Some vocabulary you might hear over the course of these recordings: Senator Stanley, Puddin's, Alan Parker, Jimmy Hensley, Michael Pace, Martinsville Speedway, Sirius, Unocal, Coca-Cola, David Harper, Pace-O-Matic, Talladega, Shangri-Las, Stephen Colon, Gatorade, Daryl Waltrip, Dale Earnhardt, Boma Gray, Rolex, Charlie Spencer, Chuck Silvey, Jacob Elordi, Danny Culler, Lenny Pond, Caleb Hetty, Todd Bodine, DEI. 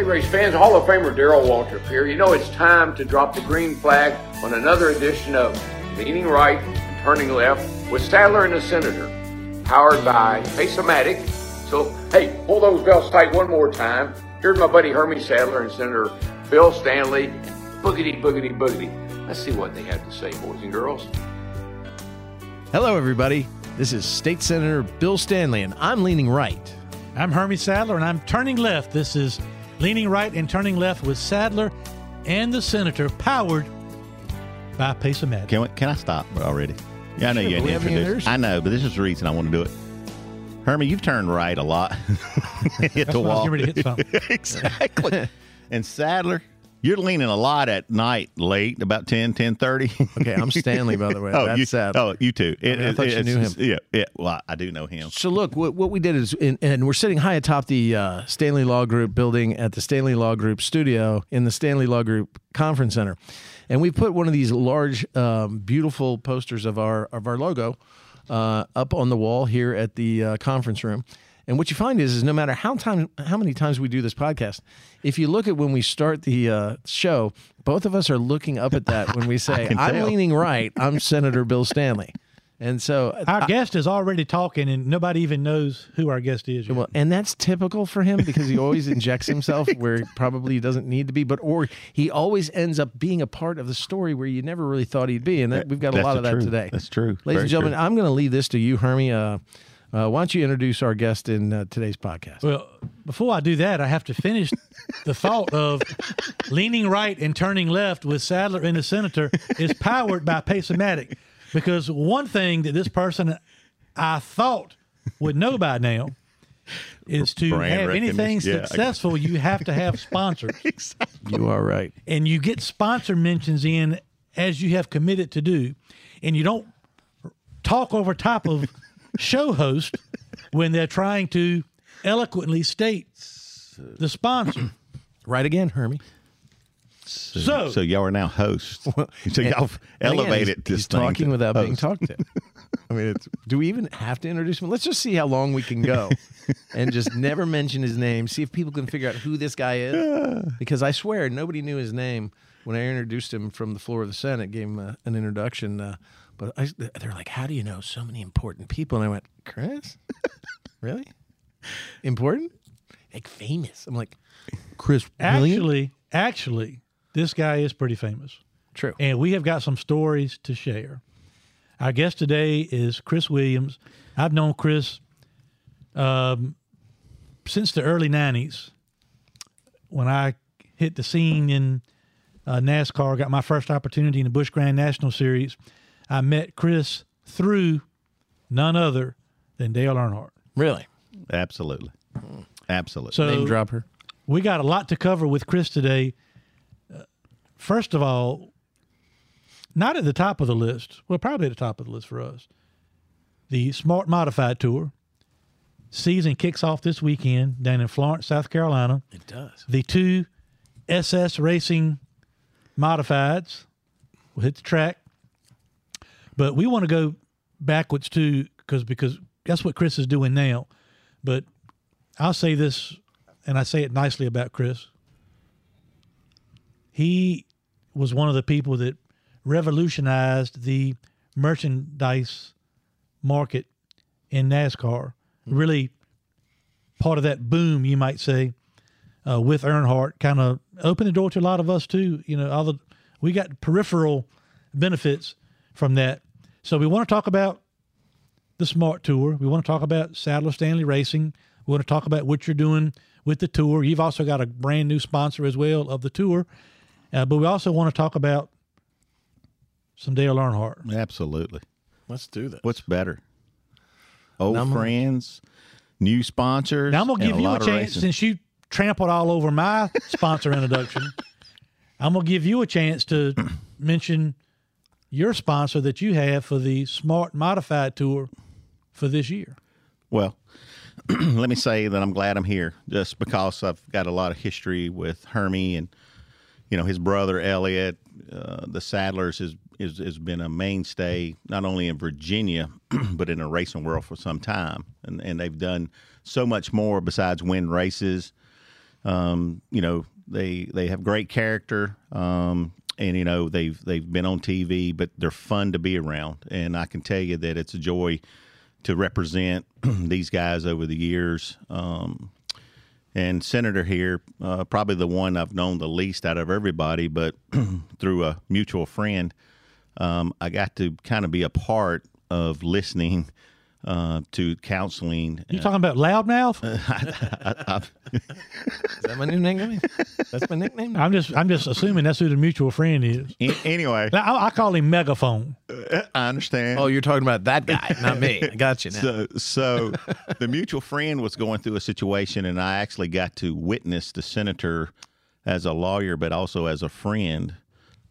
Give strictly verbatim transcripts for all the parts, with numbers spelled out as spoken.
Hey race fans, Hall of Famer Daryl Waltrip here. You know it's time to drop the green flag on another edition of Leaning Right and Turning Left with Sadler and the Senator, powered by Pace-O-Matic. So hey, pull those belts tight one more time. Here's my buddy Hermie Sadler and Senator Bill Stanley. Boogity, boogity, boogity. Let's see what they have to say, boys and girls. Hello everybody, this is State Senator Bill Stanley and I'm leaning right. I'm Hermie Sadler and I'm turning left. This is Leaning Right and Turning Left with Sadler and the Senator, powered by Pace-O-Matic. Can, we, can I stop already? Yeah, I know sure, you hadn't introduced. I know, but this is the reason I want to do it. Hermie, you've turned right a lot. Hit the wall. You're ready to hit something. Exactly. And Sadler, you're leaning a lot at night, late, about ten, ten thirty. Okay, I'm Stanley, by the way. Oh, that's you, Sadler. Oh, you too. It, I, mean, I thought it, you knew him. Yeah, yeah, well, I do know him. So look, what, what we did is, in, and we're sitting high atop the uh, Stanley Law Group building at the Stanley Law Group studio in the Stanley Law Group Conference Center. And we put one of these large, um, beautiful posters of our, of our logo uh, up on the wall here at the uh, conference room. And what you find is, is no matter how time, how many times we do this podcast, if you look at when we start the uh, show, both of us are looking up at that when we say, I'm tell. leaning right, I'm Senator Bill Stanley. And so our I, guest is already talking and nobody even knows who our guest is. Well, and that's typical for him because he always injects himself where he probably doesn't need to be, but or he always ends up being a part of the story where you never really thought he'd be. And that, we've got that's a lot of that truth. Today. That's true. Ladies Very and gentlemen, true. I'm going to leave this to you, Hermie. Uh, Uh, why don't you introduce our guest in uh, today's podcast? Well, before I do that, I have to finish the thought of Leaning Right and Turning Left with Sadler and the Senator is powered by Pace-O-Matic, because one thing that this person I thought would know by now is to Brand have anything yeah, successful, you have to have sponsors. Exactly. You are right. And you get sponsor mentions in as you have committed to do, and you don't talk over top of show host when they're trying to eloquently state the sponsor. Right again, Hermie. So, so, so y'all are now hosts. Well, so y'all elevated again, this he's thing. Talking without host. being talked to. I mean, it's, do we even have to introduce him? Let's just see how long we can go and just never mention his name. See if people can figure out who this guy is. Because I swear nobody knew his name when I introduced him from the floor of the Senate, gave him uh, an introduction. Uh, But I, they're like, how do you know so many important people? And I went, Chris? Really? Important? Like famous. I'm like, Chris Williams? Actually, actually, this guy is pretty famous. True. And we have got some stories to share. Our guest today is Chris Williams. I've known Chris um, since the early nineties when I hit the scene in uh, NASCAR, got my first opportunity in the Busch Grand National Series. I met Chris through none other than Dale Earnhardt. Really? Absolutely. Absolutely. So name drop her. We got a lot to cover with Chris today. Uh, first of all, not at the top of the list. Well, probably at the top of the list for us. The Smart Modified Tour season kicks off this weekend down in Florence, South Carolina. It does. The two S S Racing Modifieds will hit the track. But we want to go backwards, too, because because that's what Chris is doing now. But I'll say this, and I say it nicely about Chris. He was one of the people that revolutionized the merchandise market in NASCAR. Really part of that boom, you might say, uh, with Earnhardt kind of opened the door to a lot of us, too. You know, all the, we got peripheral benefits from that. So we want to talk about the Smart Tour. We want to talk about Sadler Stanley Racing. We want to talk about what you're doing with the tour. You've also got a brand new sponsor as well of the tour. Uh, but we also want to talk about some Dale Earnhardt. Absolutely. Let's do that. What's better? Old now friends, gonna, new sponsors. Now I'm going to give a you a chance, racing. Since you trampled all over my sponsor introduction, I'm going to give you a chance to mention your sponsor that you have for the Smart Modified Tour for this year. Well, let me say that I'm glad I'm here just because I've got a lot of history with Hermie and, you know, his brother, Elliot. Uh, the Sadlers has, is, has been a mainstay, not only in Virginia, but in the racing world for some time. And, and they've done so much more besides win races. Um, you know, they they have great character, um, and you know they've they've been on T V, but they're fun to be around. And I can tell you that it's a joy to represent these guys over the years. Um, and Senator here, uh, probably the one I've known the least out of everybody, but through a mutual friend, um, I got to kind of be a part of listening uh, to counseling. You talking about Loudmouth? Uh, I, I, I, is that my new nickname? That's my nickname. I'm just, I'm just assuming that's who the mutual friend is. In, anyway, I, I call him Megaphone. I understand. Oh, you're talking about that guy, not me. I got you now. So, so the mutual friend was going through a situation, and I actually got to witness the senator as a lawyer, but also as a friend.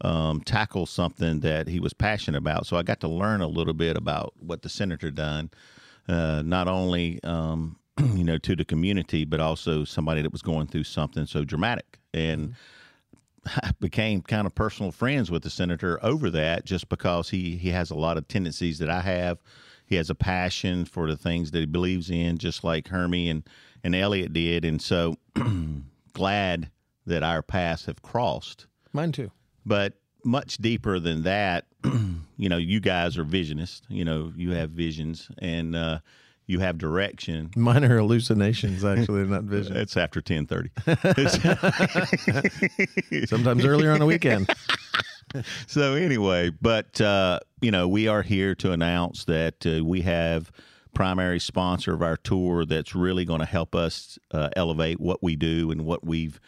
Um, tackle something that he was passionate about. So I got to learn a little bit about what the senator done, uh, not only, um, you know, to the community, but also somebody that was going through something so dramatic. And I became kind of personal friends with the senator over that, just because he, he has a lot of tendencies that I have. He has a passion for the things that he believes in, just like Hermie and, and Elliot did. And so glad that our paths have crossed. Mine too. But much deeper than that, you know, you guys are visionists. You know, you have visions and uh, you have direction. Mine are hallucinations, actually, not visions. It's after ten thirty. Sometimes earlier on the weekend. So anyway, but, uh, you know, we are here to announce that uh, we have primary sponsor of our tour that's really going to help us uh, elevate what we do and what we've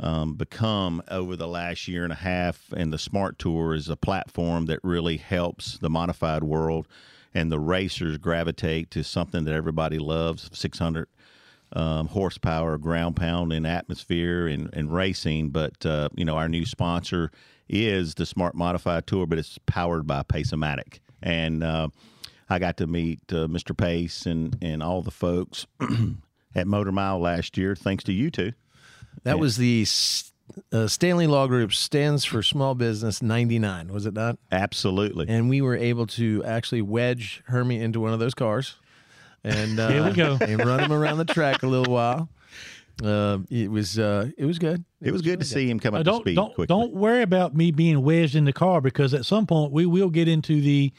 Um, become over the last year and a half. And the Smart Tour is a platform that really helps the modified world and the racers gravitate to something that everybody loves, six hundred um, horsepower, ground pound in atmosphere and, and racing. But, uh, you know, our new sponsor is the Smart Modified Tour, but it's powered by Pace-O-Matic. And uh, I got to meet uh, Mister Pace and, and all the folks at Motor Mile last year, thanks to you two. That yeah. was the uh, Stanley Law Group, stands for Small Business ninety-nine, was it not? Absolutely. And we were able to actually wedge Hermie into one of those cars and, uh, Here we go. and run him around the track a little while. Uh, it was uh, it was good. It, it was, was good really to see good. him come up to speed don't, quickly. Don't worry about me being wedged in the car, because at some point we will get into the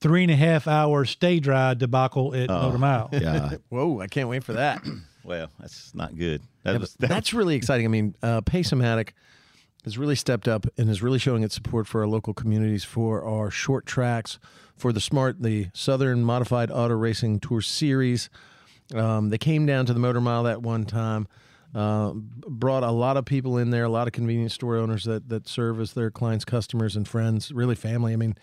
three and a half hour stage ride debacle at oh, Motor Mile. Yeah. Whoa, I can't wait for that. Well, that's not good. That yeah, was, that that's was... really exciting. I mean, uh, Pace-O-Matic has really stepped up and is really showing its support for our local communities, for our short tracks, for the Smart, the Southern Modified Auto Racing Tour Series. Um, they came down to the Motor Mile that one time, uh, brought a lot of people in there, a lot of convenience store owners that, that serve as their clients, customers, and friends, really family. I mean,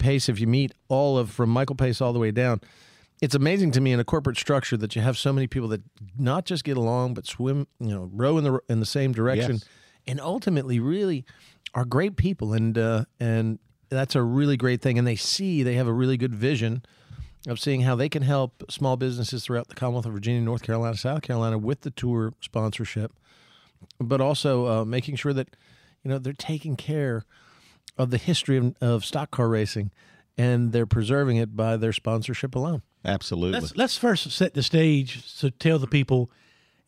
Pace, if you meet all of, from Michael Pace all the way down, it's amazing to me in a corporate structure that you have so many people that not just get along, but swim, you know, row in the in the same direction, yes. and ultimately really are great people. And uh, and that's a really great thing. And they see, they have a really good vision of seeing how they can help small businesses throughout the Commonwealth of Virginia, North Carolina, South Carolina with the tour sponsorship, but also uh, making sure that, you know, they're taking care of the history of, of stock car racing, and they're preserving it by their sponsorship alone. Absolutely. Let's, let's first set the stage, so tell the people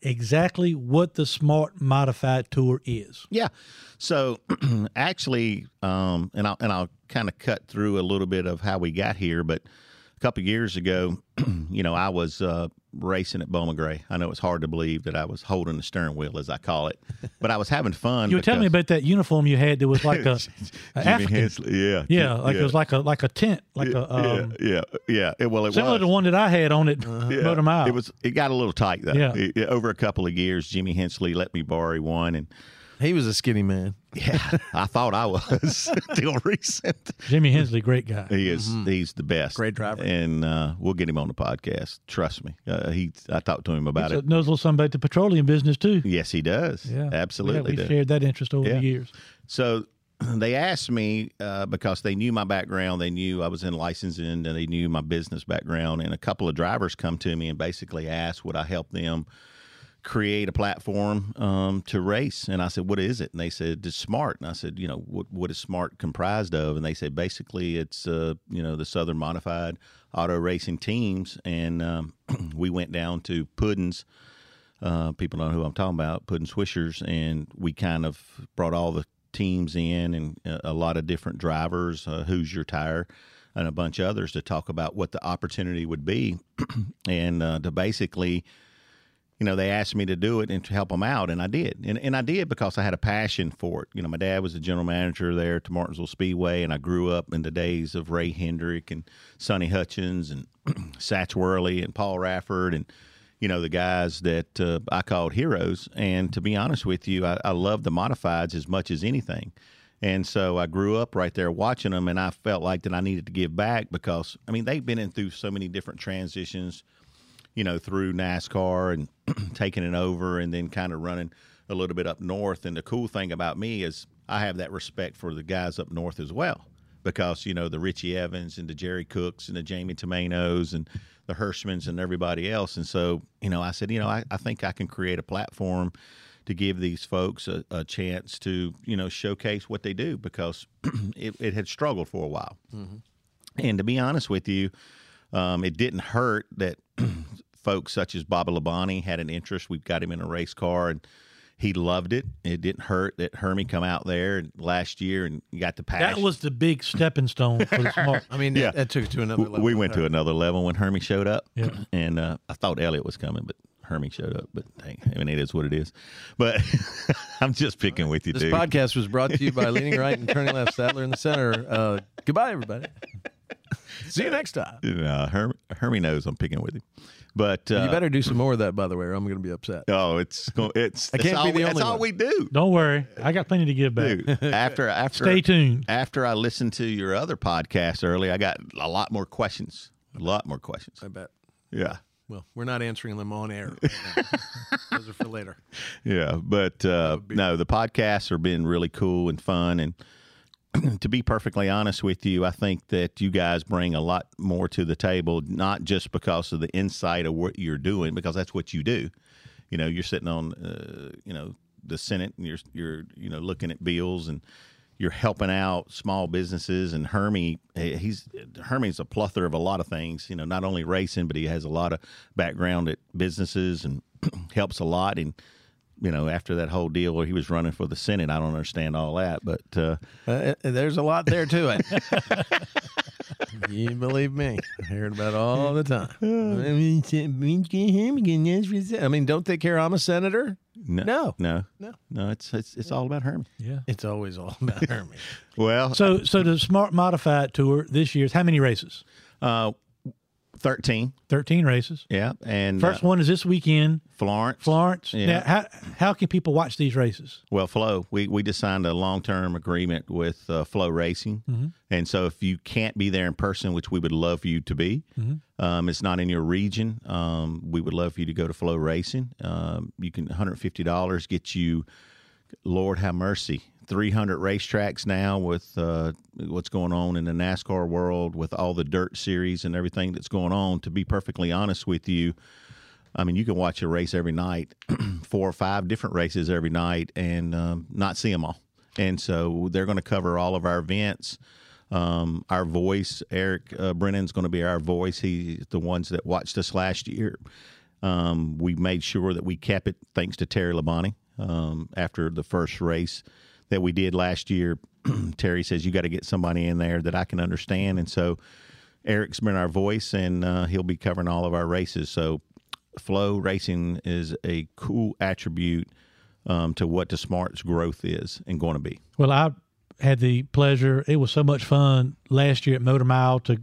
exactly what the Smart Modified Tour is. Yeah. So actually, um, and I'll, and I'll kind of cut through a little bit of how we got here, but a couple of years ago, you know, I was uh, racing at Boma Gray. I know it's hard to believe that I was holding the steering wheel, as I call it, but I was having fun. You were telling me about that uniform you had that was like a, a African. Hensley, yeah, yeah, like yeah. it was like a like a tent, like yeah, a um, yeah, yeah. yeah. Well, it similar was similar to the one that I had on at uh, yeah. Motor Mile. It was. It got a little tight though. Yeah. It, it, over a couple of years, Jimmy Hensley let me borrow one, and he was a skinny man. Yeah, I thought I was until recent. Jimmy Hensley, great guy. He is. Mm-hmm. He's the best. Great driver. And uh, we'll get him on the podcast. Trust me. Uh, he. I talked to him about he it. Knows a little something about the petroleum business too. Yes, he does. Yeah, absolutely. We have, we shared that interest over yeah. the years. So they asked me uh, because they knew my background. They knew I was in licensing, and they knew my business background. And a couple of drivers come to me and basically asked, would I help them create a platform um, to race? And I said, what is it? And they said, it's Smart. And I said, you know, what, what is Smart comprised of? And they said, basically it's, uh, you know, the Southern Modified Auto Racing teams. And um, we went down to Puddin's uh, people know who I'm talking about, Puddin' Swishers, and we kind of brought all the teams in and a lot of different drivers, uh, Hoosier Tire, and a bunch of others to talk about what the opportunity would be and uh, to basically, you know, they asked me to do it and to help them out, and I did. And, and I did because I had a passion for it. You know, my dad was the general manager there at the Martinsville Speedway, and I grew up in the days of Ray Hendrick and Sonny Hutchins and Satch Worley and Paul Rafford and, you know, the guys that uh, I called heroes. And to be honest with you, I, I love the modifieds as much as anything. And so I grew up right there watching them, and I felt like that I needed to give back because, I mean, they've been in through so many different transitions, you know, through NASCAR and taking it over and then kind of running a little bit up north. And the cool thing about me is I have that respect for the guys up north as well because, you know, the Richie Evans and the Jerry Cooks and the Jamie Tomeinos and the Hirschmans and everybody else. And so, you know, I said, you know, I, I think I can create a platform to give these folks a, a chance to, you know, showcase what they do because it, it had struggled for a while. Mm-hmm. And to be honest with you, um, it didn't hurt that folks such as Bobby Labonte had an interest. We've got him in a race car, and he loved it. It didn't hurt that Hermie come out there last year and got the pass. That was the big stepping stone for the smart. I mean, yeah. that, that took it to another level. We went to another level when Hermie showed up, yeah. and uh, I thought Elliot was coming, but Hermie showed up. But dang, I mean, it is what it is. But I'm just picking with you, this dude. This podcast was brought to you by Leaning Right and Turning Left, Sadler in the Center. Uh, goodbye, everybody. See you next time. No, Hermie, Hermie knows I'm picking with him. But uh, you better do some more of that, by the way, or I'm going to be upset. Oh, it's it's I can't all, be the only that's all we do. Don't worry, I got plenty to give back. Dude, after after stay tuned. After I listened to your other podcast early, I got a lot more questions. A lot more questions. I bet. Yeah. Well, we're not answering them on air right now. Those are for later. Yeah, but uh, no, the podcasts are been really cool and fun and. To be perfectly honest with you, I think that you guys bring a lot more to the table, not just because of the insight of what you're doing, because that's what you do. You know, you're sitting on, uh, you know, the Senate, and you're, you're, you know, looking at bills, and you're helping out small businesses. And Hermie, he's Hermie's a plethora of a lot of things. You know, not only racing, but he has a lot of background at businesses and helps a lot. And you know, after that whole deal where he was running for the Senate, I don't understand all that, but uh, uh, there's a lot there to it. You believe me, I hear it about all the time. I mean, don't they care I'm a senator? No, no, no, no. no it's it's it's yeah. all about Hermie. Yeah, it's always all about Hermie. Well, so so the Smart Modified Tour this year's how many races? Uh, Thirteen. Thirteen races. Yeah. And first uh, one is this weekend. Florence. Florence. Yeah. Now, how, how can people watch these races? Well, Flo, we, we just signed a long-term agreement with uh, Flo Racing. Mm-hmm. And so if you can't be there in person, which we would love for you to be, mm-hmm. um, it's not in your region, um, we would love for you to go to Flo Racing. Um, you can, one hundred fifty dollars get you, Lord have mercy, three hundred racetracks now with uh, what's going on in the NASCAR world with all the dirt series and everything that's going on. To be perfectly honest with you, I mean, you can watch a race every night, four or five different races every night, and um, not see them all. And so they're going to cover all of our events. Um, our voice, Eric uh, Brennan's going to be our voice. He's the ones that watched us last year. Um, we made sure that we kept it thanks to Terry Labonte um, after the first race that we did last year. Terry says, you got to get somebody in there that I can understand. And so Eric's been our voice, and uh, he'll be covering all of our races. So Flo Racing is a cool attribute um, to what the Smart's growth is and going to be. Well, I had the pleasure. It was so much fun last year at Motor Mile to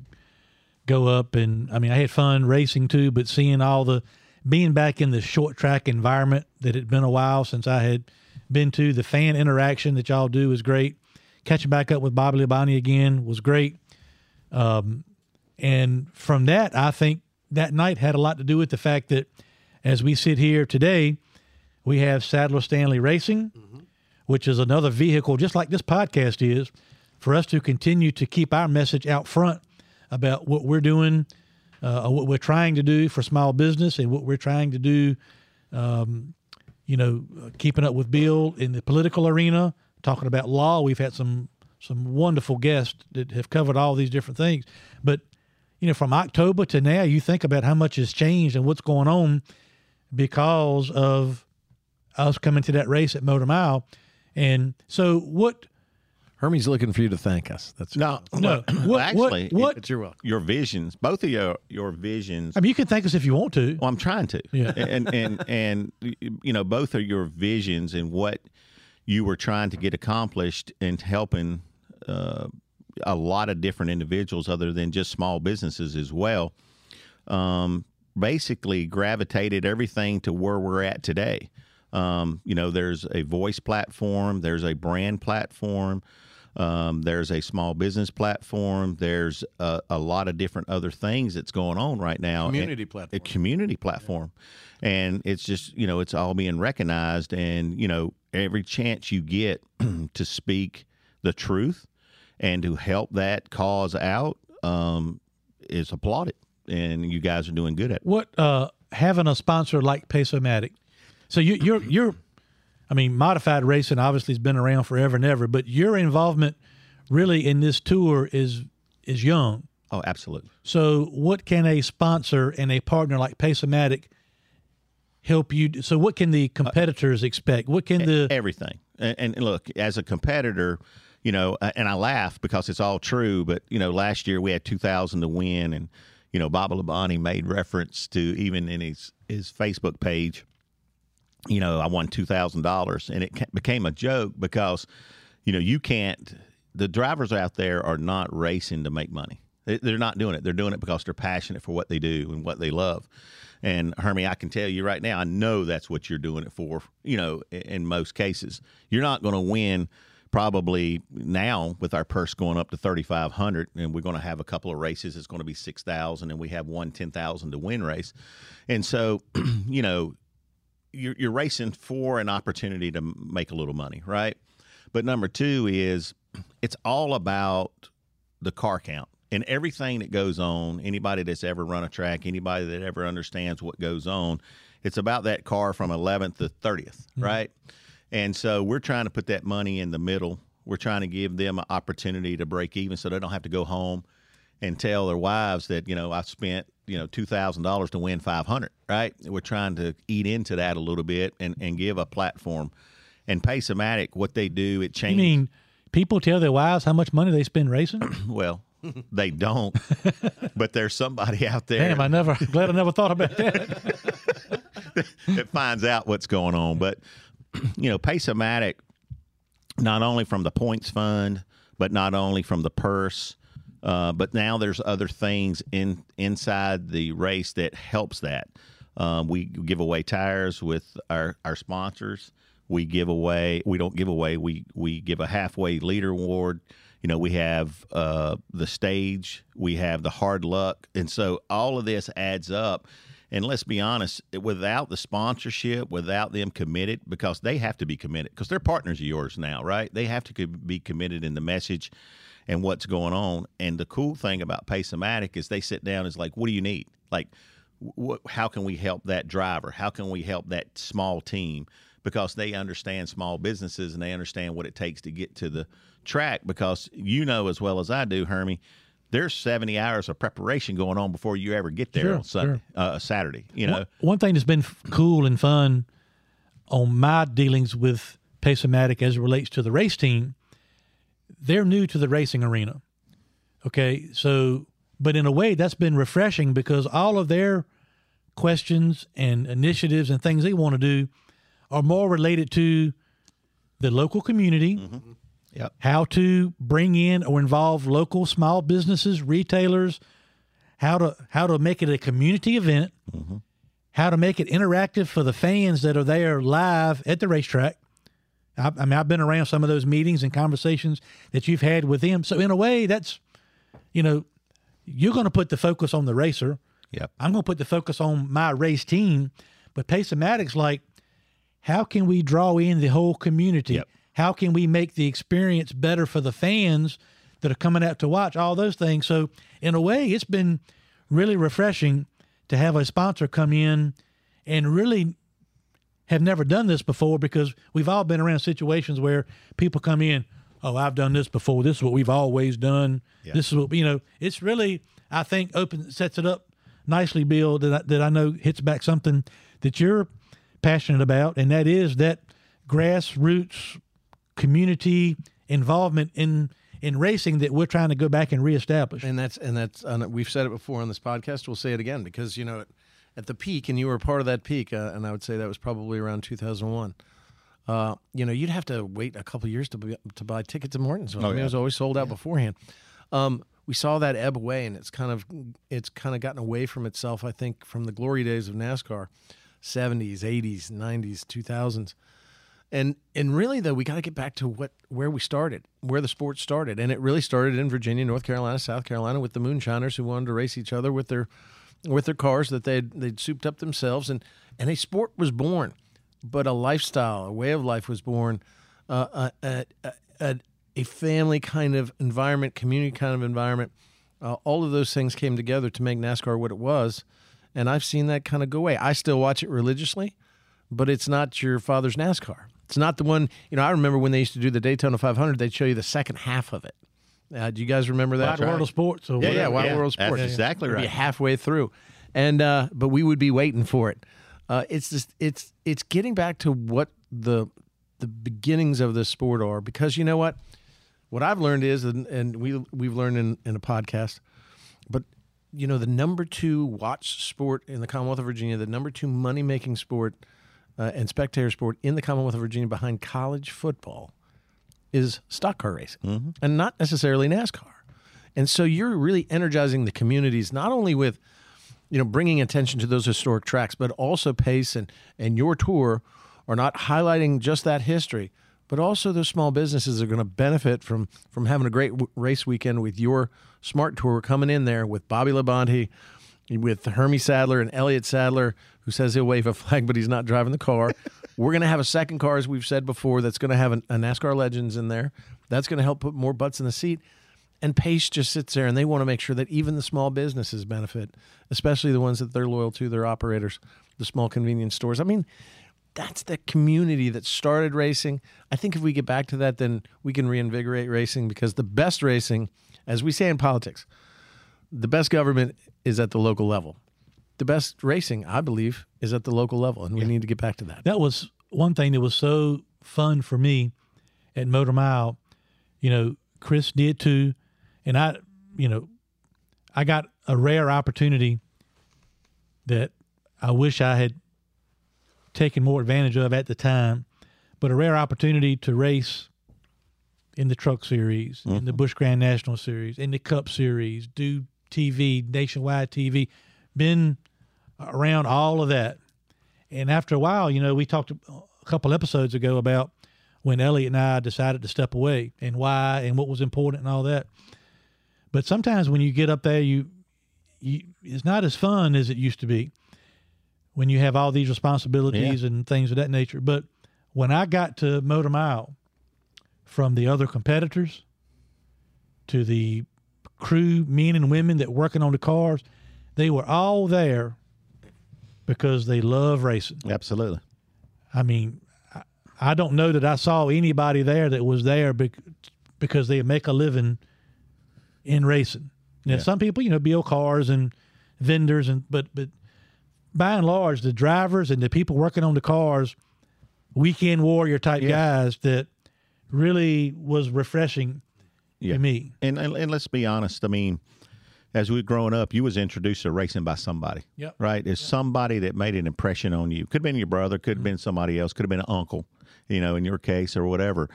go up. And, I mean, I had fun racing too, but seeing all the – being back in the short track environment that had been a while since I had – been to the fan interaction that y'all do is great. Catching back up with Bobby Labonte again was great. Um, and from that, I think that night had a lot to do with the fact that as we sit here today, we have Sadler Stanley Racing, mm-hmm. which is another vehicle, just like this podcast is, for us to continue to keep our message out front about what we're doing, uh, what we're trying to do for small business and what we're trying to do, um, you know, uh, keeping up with Bill in the political arena, talking about law. We've had some some wonderful guests that have covered all these different things. But, you know, from October to now, you think about how much has changed and what's going on. because of us coming to that race at Motor Mile. And so what... Hermie's looking for you to thank us. That's no, no. What, well, actually, what, what, your, your visions, both of your your visions. I mean, you can thank us if you want to. Well, I'm trying to. Yeah. And and and you know, both of your visions and what you were trying to get accomplished and helping uh, a lot of different individuals, other than just small businesses as well. Um, basically, gravitated everything to where we're at today. Um, you know, there's a voice platform, there's a brand platform, um, there's a small business platform, there's a, a lot of different other things that's going on right now. Community and, platform. A community platform. Yeah. And it's just, you know, it's all being recognized. And, you know, every chance you get to speak the truth and to help that cause out um, is applauded. And you guys are doing good at it. What, uh, having a sponsor like Pace-O-Matic. So you, you're, you're, I mean, modified racing obviously has been around forever and ever, but your involvement really in this tour is is young. Oh, absolutely. So what can a sponsor and a partner like Pace-O-Matic help you do? So what can the competitors expect? What can the... Everything. And, and look, as a competitor, you know, and I laugh because it's all true, but, you know, last year we had two thousand to win, and, you know, Bobby Labonte made reference to, even in his, his Facebook page, you know, I won two thousand dollars, and it became a joke because, you know, you can't, the drivers out there are not racing to make money. They're not doing it. They're doing it because they're passionate for what they do and what they love. And Hermie, I can tell you right now, I know that's what you're doing it for, you know, in most cases. You're not going to win probably now with our purse going up to thirty-five hundred, and we're going to have a couple of races. It's going to be six thousand, and we have one ten thousand to win race. And so, you know, You're, you're racing for an opportunity to make a little money, right? But number two is it's all about the car count and everything that goes on. Anybody that's ever run a track, anybody that ever understands what goes on, it's about that car from eleventh to thirtieth, mm-hmm. right? And so we're trying to put that money in the middle. We're trying to give them an opportunity to break even so they don't have to go home and tell their wives that, you know, I spent – you know, two thousand dollars to win five hundred, right? We're trying to eat into that a little bit and, and give a platform. And Pace-O-Matic, what they do, it changes. You mean people tell their wives how much money they spend racing? Well, they don't, but there's somebody out there. Damn, I never, glad I never thought about that. That finds out what's going on. But, you know, Pace-O-Matic, not only from the points fund, but not only from the purse, Uh, but now there's other things in inside the race that helps that. Um, we give away tires with our, our sponsors. We give away, we don't give away, we, we give a halfway leader award. You know, we have uh, the stage, we have the hard luck. And so all of this adds up. And let's be honest, without the sponsorship, without them committed, because they have to be committed, because they're partners of yours now, right? They have to be committed in the message and what's going on. And the cool thing about Pace-O-Matic is they sit down and is like, what do you need? Like, wh- how can we help that driver? How can we help that small team? Because they understand small businesses and they understand what it takes to get to the track. Because you know as well as I do, Hermie, there's seventy hours of preparation going on before you ever get there sure, on Sunday, sure. uh, Saturday. You know, one, one thing that's been f- cool and fun on my dealings with Pace-O-Matic as it relates to the race team, they're new to the racing arena, okay? So, but in a way, that's been refreshing because all of their questions and initiatives and things they want to do are more related to the local community, mm-hmm. yep. how to bring in or involve local small businesses, retailers, how to how to make it a community event, mm-hmm. how to make it interactive for the fans that are there live at the racetrack. I mean, I've been around some of those meetings and conversations that you've had with them. So in a way, that's, you know, you're going to put the focus on the racer. Yep. I'm going to put the focus on my race team. But Pace-O-Matic's like, how can we draw in the whole community? Yep. How can we make the experience better for the fans that are coming out to watch? All those things. So in a way, it's been really refreshing to have a sponsor come in and really – have never done this before, because we've all been around situations where people come in, oh, I've done this before. This is what we've always done. Yeah. This is what, you know, it's really, I think, open, sets it up nicely, Bill, that I, that I know hits back something that you're passionate about, and that is that grassroots community involvement in in racing that we're trying to go back and reestablish. And that's and that's and we've said it before on this podcast. We'll say it again because you know at, at the peak, and you were a part of that peak, uh, and I would say that was probably around two thousand one. Uh, you know, you'd have to wait a couple of years to be, to buy tickets to Martinsville. Oh, I mean, yeah. It was always sold out yeah. beforehand. Um, we saw that ebb away, and it's kind of it's kind of gotten away from itself. I think from the glory days of NASCAR, seventies, eighties, nineties, two thousands. And and really though, we got to get back to what where we started, where the sport started, and it really started in Virginia, North Carolina, South Carolina with the moonshiners who wanted to race each other with their with their cars that they'd they'd souped up themselves, and and a sport was born, but a lifestyle, a way of life was born, uh, a, a a a family kind of environment, community kind of environment. Uh, all of those things came together to make NASCAR what it was, and I've seen that kind of go away. I still watch it religiously, but it's not your father's NASCAR. It's not the one, you know, I remember when they used to do the Daytona five hundred, they'd show you the second half of it. Uh, do you guys remember that? Wide right. World of Sports. Or yeah, yeah, Wide yeah. World of Sports. That's exactly right. It'd be halfway through. And, uh, but we would be waiting for it. Uh, it's just, it's, it's getting back to what the, the beginnings of this sport are, because you know what, what I've learned is, and, and we, we've learned in, in a podcast, but you know, the number two watch sport in the Commonwealth of Virginia, the number two money-making sport Uh, and spectator sport in the Commonwealth of Virginia behind college football is stock car racing, mm-hmm. and not necessarily NASCAR. And so you're really energizing the communities, not only with, you know, bringing attention to those historic tracks, but also Pace and, and your tour are not highlighting just that history, but also those small businesses are going to benefit from, from having a great w- race weekend with your Smart Tour coming in there with Bobby Labonte, with Hermie Sadler and Elliot Sadler, who says he'll wave a flag, but he's not driving the car. We're going to have a second car, as we've said before, that's going to have an, a NASCAR Legends in there. That's going to help put more butts in the seat. And Pace just sits there, and they want to make sure that even the small businesses benefit, especially the ones that they're loyal to, their operators, the small convenience stores. I mean, that's the community that started racing. I think if we get back to that, then we can reinvigorate racing, because the best racing, as we say in politics, the best government is at the local level. The best racing, I believe, is at the local level, and we yeah. need to get back to that. That was one thing that was so fun for me at Motor Mile. You know, Chris did too, and I, you know, I got a rare opportunity that I wish I had taken more advantage of at the time, but a rare opportunity to race in the Truck Series, mm-hmm. in the Busch Grand National Series, in the Cup Series, do T V, nationwide T V, been around all of that. And after a while, you know, we talked a couple episodes ago about when Elliot and I decided to step away and why and what was important and all that. But sometimes when you get up there, you, you it's not as fun as it used to be when you have all these responsibilities yeah. and things of that nature. But when I got to Motor Mile, from the other competitors to the crew, men and women that working on the cars, they were all there because they love racing. Absolutely. I mean, I, I don't know that I saw anybody there that was there bec- because they make a living in racing. Now, yeah. some people, you know, build cars and vendors, and but but by and large, the drivers and the people working on the cars, weekend warrior type yeah. guys that really was refreshing yeah. to me. And, and and let's be honest, I mean, as we were growing up, you was introduced to racing by somebody, yep. right? There's yep. somebody that made an impression on you. Could have been your brother, could have mm-hmm. been somebody else, could have been an uncle, you know, in your case or whatever.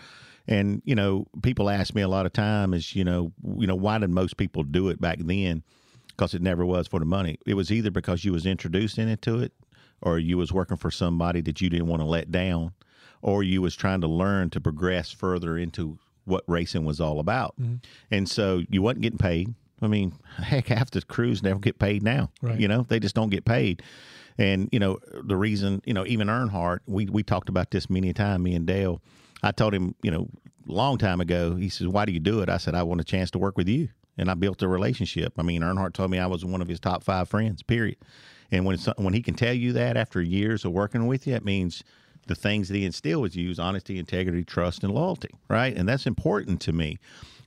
And, you know, people ask me a lot of time is, you know, you know, why did most people do it back then? Because it never was for the money. It was either because you was introduced into it, or you was working for somebody that you didn't want to let down, or you was trying to learn to progress further into what racing was all about. Mm-hmm. And so you wasn't getting paid. I mean, heck, half the crews never get paid now. Right. You know, they just don't get paid. And, you know, the reason, you know, even Earnhardt, we, we talked about this many a time, me and Dale. I told him, you know, a long time ago, he says, why do you do it? I said, I want a chance to work with you. And I built a relationship. I mean, Earnhardt told me I was one of his top five friends, period. And when, it's, when he can tell you that after years of working with you, it means – the things that he instilled was use honesty, integrity, trust, and loyalty, right? And that's important to me.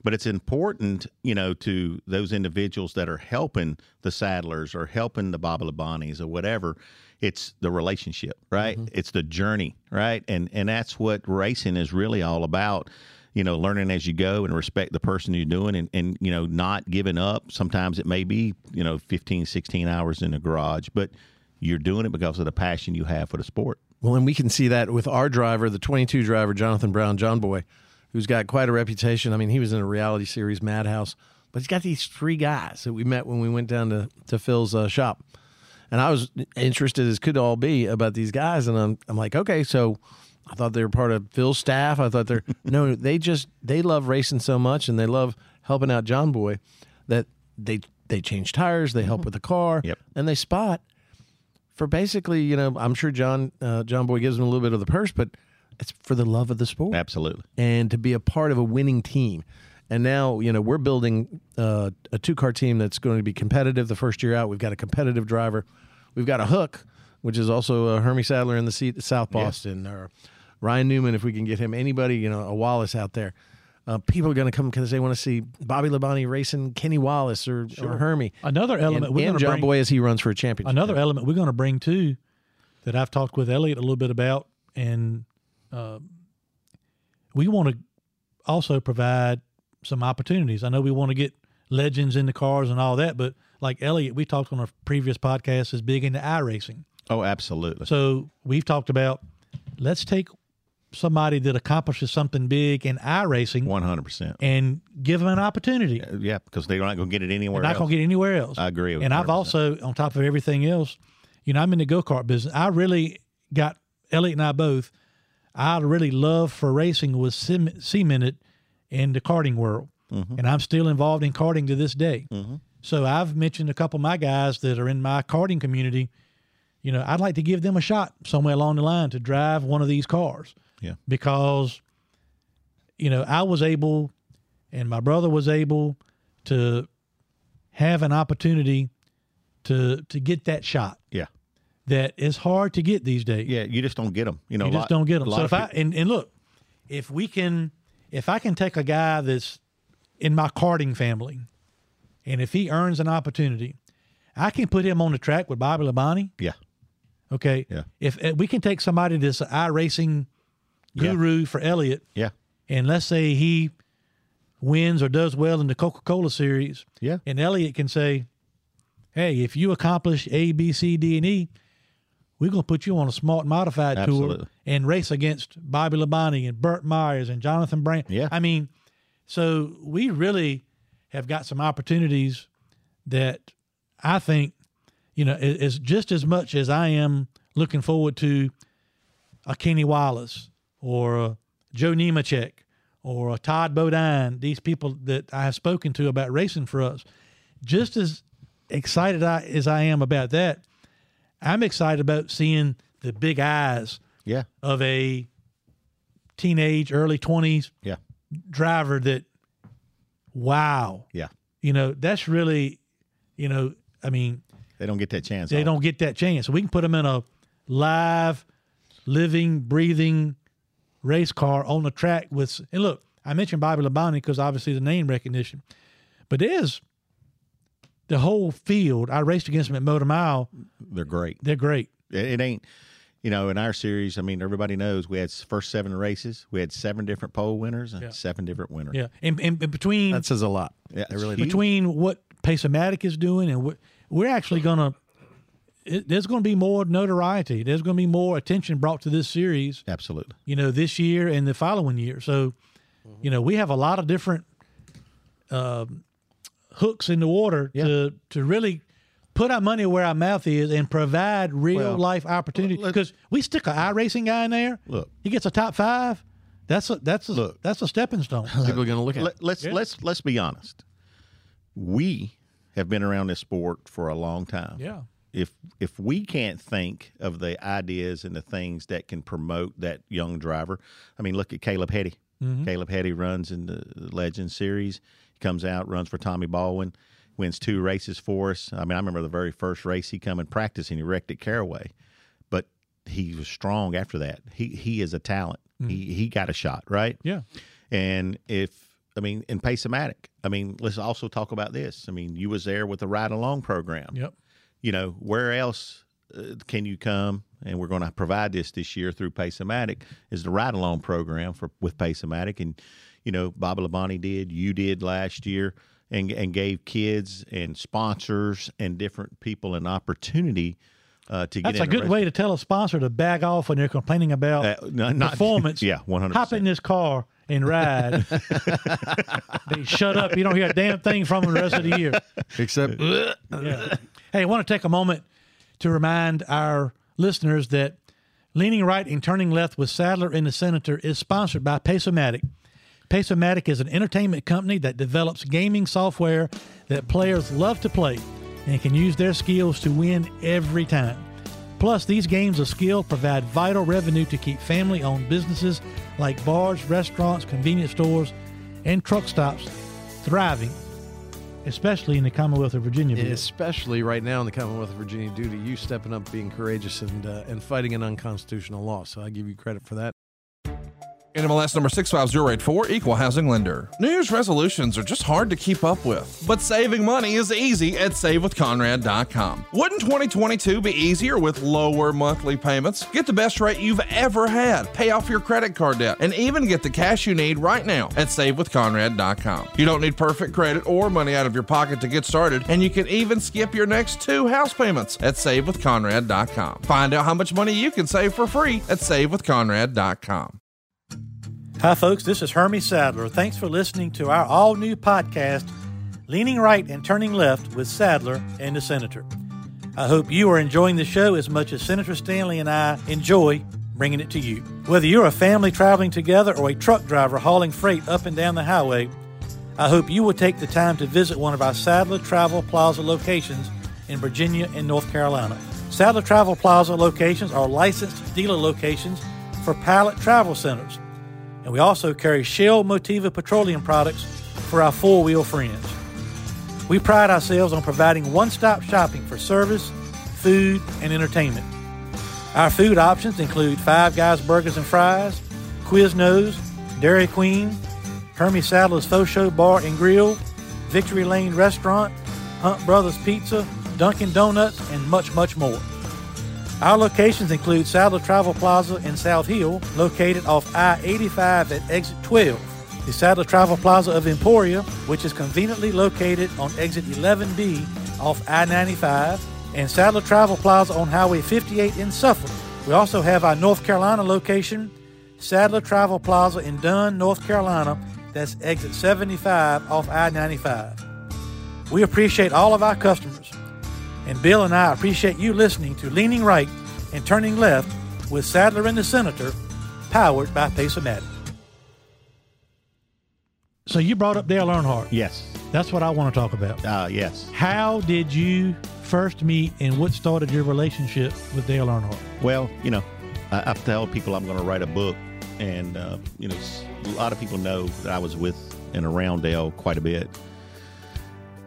But it's important, you know, to those individuals that are helping the Sadlers or helping the Bobby Labontes or whatever. It's the relationship, right? Mm-hmm. It's the journey, right? And and that's what racing is really all about. You know, learning as you go and respect the person you're doing and, and, you know, not giving up. Sometimes it may be, you know, fifteen, sixteen hours in the garage, but you're doing it because of the passion you have for the sport. Well, and we can see that with our driver, the twenty-two driver, Jonathan Brown, John Boy, who's got quite a reputation. I mean, he was in a reality series, Madhouse, but he's got these three guys that we met when we went down to, to Phil's uh, shop. And I was interested as could all be about these guys. And I'm, I'm like, okay, so I thought they were part of Phil's staff. I thought they're no, they just they love racing so much and they love helping out John Boy that they they change tires, they help with the car, yep. and they spot for basically, you know, I'm sure John uh, John Boy gives them a little bit of the purse, but it's for the love of the sport. Absolutely. And to be a part of a winning team. And now, you know, we're building uh, a two-car team that's going to be competitive the first year out. We've got a competitive driver. We've got a hook, which is also uh, Hermie Sadler in the seat at South Boston yes. or Ryan Newman, if we can get him, anybody, you know, a Wallace out there. Uh, people are going to come because they want to see Bobby Labonte racing Kenny Wallace or, sure. or Hermie. Another element. And, we're and John bring, Boy as he runs for a championship. Another now. element we're going to bring, too, that I've talked with Elliot a little bit about, and uh, we want to also provide some opportunities. I know we want to get legends in the cars and all that, but like Elliot, we talked on our previous podcast, is big into iRacing. Oh, absolutely. So we've talked about let's take – somebody that accomplishes something big in iRacing. one hundred percent. And give them an opportunity. Yeah, because they're not going to get it anywhere else. They're not going to get anywhere else. I agree with you. And one hundred percent. I've also, on top of everything else, you know, I'm in the go-kart business. I really got, Elliot and I both, I really love for racing was cemented in the karting world. Mm-hmm. And I'm still involved in karting to this day. Mm-hmm. So I've mentioned a couple of my guys that are in my karting community. You know, I'd like to give them a shot somewhere along the line to drive one of these cars. Yeah, because, you know, I was able and my brother was able to have an opportunity to to get that shot. Yeah. That is hard to get these days. Yeah, you just don't get them. You know, you just lot, don't get them. So if I and, and look, if we can if I can take a guy that's in my karting family and if he earns an opportunity, I can put him on the track with Bobby Labonte. Yeah. Okay. Yeah. If, if we can take somebody that's iRacing guru yeah. for Elliot. Yeah. And let's say he wins or does well in the Coca-Cola series. Yeah. And Elliot can say, hey, if you accomplish A, B, C, D, and E, we're going to put you on a smart modified Absolutely. tour and race against Bobby Labonte and Burt Myers and Jonathan Brown. Yeah. I mean, so we really have got some opportunities that I think, you know, is just as much as I am looking forward to a Kenny Wallace or uh, Joe Nemechek, or uh, Todd Bodine, these people that I have spoken to about racing for us, just as excited I, as I am about that, I'm excited about seeing the big eyes yeah. of a teenage, early twenties yeah. driver that, wow. Yeah. You know, that's really, you know, I mean. They don't get that chance. They don't get that chance. So we can put them in a live, living, breathing race car on the track with, and look, I mentioned Bobby Labonte because obviously the name recognition, but there's the whole field. I raced against them at Motor Mile. They're great. They're great. It ain't, you know, in our series, I mean, everybody knows we had first seven races. We had seven different pole winners and yeah. seven different winners. Yeah. And, and, and between. That says a lot. Yeah. It really between huge. What Pace-O-Matic is doing and what we're actually going to, It, there's going to be more notoriety. There's going to be more attention brought to this series. Absolutely. You know, this year and the following year. So, mm-hmm. you know, we have a lot of different uh, hooks in the water yeah. to to really put our money where our mouth is and provide real well, life opportunity. Because well, we stick an iRacing guy in there. Look, he gets a top five. That's a that's a look, that's a stepping stone. People are going to look at. Let, it. Let's yeah. let's let's be honest. We have been around this sport for a long time. Yeah. If if we can't think of the ideas and the things that can promote that young driver, I mean, look at Caleb Hetty. Mm-hmm. Caleb Hetty runs in the Legend Series. He comes out, runs for Tommy Baldwin, wins two races for us. I mean, I remember the very first race he come in practice and he wrecked at Caraway, but he was strong after that. He he is a talent. Mm-hmm. He he got a shot, right? Yeah. And if I mean, and Pace-O-Matic. I mean, let's also talk about this. I mean, you was there with the ride-along program. Yep. You know, where else uh, can you come? And we're going to provide this this year through Pace-O-Matic is the ride-along program for with Pace-O-Matic. And, you know, Bobby Labonte did, you did last year, and and gave kids and sponsors and different people an opportunity Uh, to get That's a good way to tell a sponsor to bag off when they're complaining about uh, no, not, performance. Yeah, one hundred percent. Hop in this car and ride. They shut up. You don't hear a damn thing from them the rest of the year. Except. Yeah. Hey, I want to take a moment to remind our listeners that Leaning Right and Turning Left with Sadler and the Senator is sponsored by Pace-O-Matic. Pace-O-Matic is an entertainment company that develops gaming software that players love to play and can use their skills to win every time. Plus, these games of skill provide vital revenue to keep family-owned businesses like bars, restaurants, convenience stores, and truck stops thriving, especially in the Commonwealth of Virginia. Bill. Especially right now in the Commonwealth of Virginia due to you stepping up, being courageous, and, uh, and fighting an unconstitutional law. So I give you credit for that. N M L S number six five zero eight four, Equal Housing Lender. New Year's resolutions are just hard to keep up with, but saving money is easy at save with Conrad dot com. Wouldn't twenty twenty-two be easier with lower monthly payments? Get the best rate you've ever had, pay off your credit card debt, and even get the cash you need right now at save with Conrad dot com. You don't need perfect credit or money out of your pocket to get started, and you can even skip your next two house payments at save with Conrad dot com. Find out how much money you can save for free at save with Conrad dot com. Hi, folks. This is Hermie Sadler. Thanks for listening to our all-new podcast, Leaning Right and Turning Left with Sadler and the Senator. I hope you are enjoying the show as much as Senator Stanley and I enjoy bringing it to you. Whether you're a family traveling together or a truck driver hauling freight up and down the highway, I hope you will take the time to visit one of our Sadler Travel Plaza locations in Virginia and North Carolina. Sadler Travel Plaza locations are licensed dealer locations for Pilot Travel Centers. And we also carry Shell Motiva petroleum products for our four-wheel friends. We pride ourselves on providing one-stop shopping for service, food, and entertainment. Our food options include Five Guys Burgers and Fries, Quiznos, Dairy Queen, Hermie Sadler's Faux Show Bar and Grill, Victory Lane Restaurant, Hunt Brothers Pizza, Dunkin' Donuts, and much, much more. Our locations include Sadler Travel Plaza in South Hill, located off I eighty-five at Exit twelve, the Sadler Travel Plaza of Emporia, which is conveniently located on Exit eleven B off I ninety-five, and Sadler Travel Plaza on Highway fifty-eight in Suffolk. We also have our North Carolina location, Sadler Travel Plaza in Dunn, North Carolina, that's Exit seventy-five off I ninety-five. We appreciate all of our customers. And Bill and I appreciate you listening to Leaning Right and Turning Left with Sadler and the Senator, powered by Pace-O-Matic. So you brought up Dale Earnhardt. Yes. That's what I want to talk about. Uh, yes. How did you first meet and what started your relationship with Dale Earnhardt? Well, you know, I, I tell people I'm going to write a book. And, uh, you know, a lot of people know that I was with and around Dale quite a bit.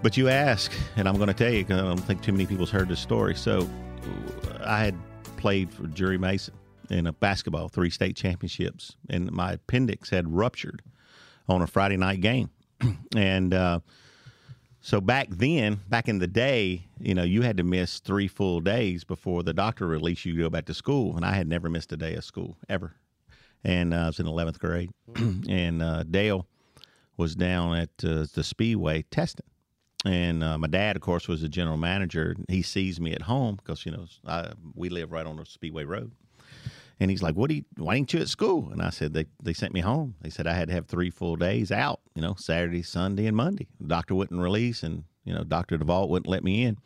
But you ask, and I'm going to tell you, because I don't think too many people's heard this story. So I had played for Jerry Mason in a basketball, three state championships, and my appendix had ruptured on a Friday night game. And uh, so back then, back in the day, you know, you had to miss three full days before the doctor released you to go back to school. And I had never missed a day of school, ever. And uh, I was in eleventh grade. And uh, Dale was down at uh, the Speedway testing. And uh, my dad, of course, was the general manager. He sees me at home because, you know, I, we live right on the Speedway Road. And he's like, "What do you, why ain't you at school?" And I said, they, they sent me home. They said I had to have three full days out, you know, Saturday, Sunday, and Monday. The doctor wouldn't release, and, you know, Doctor DeVault wouldn't let me in.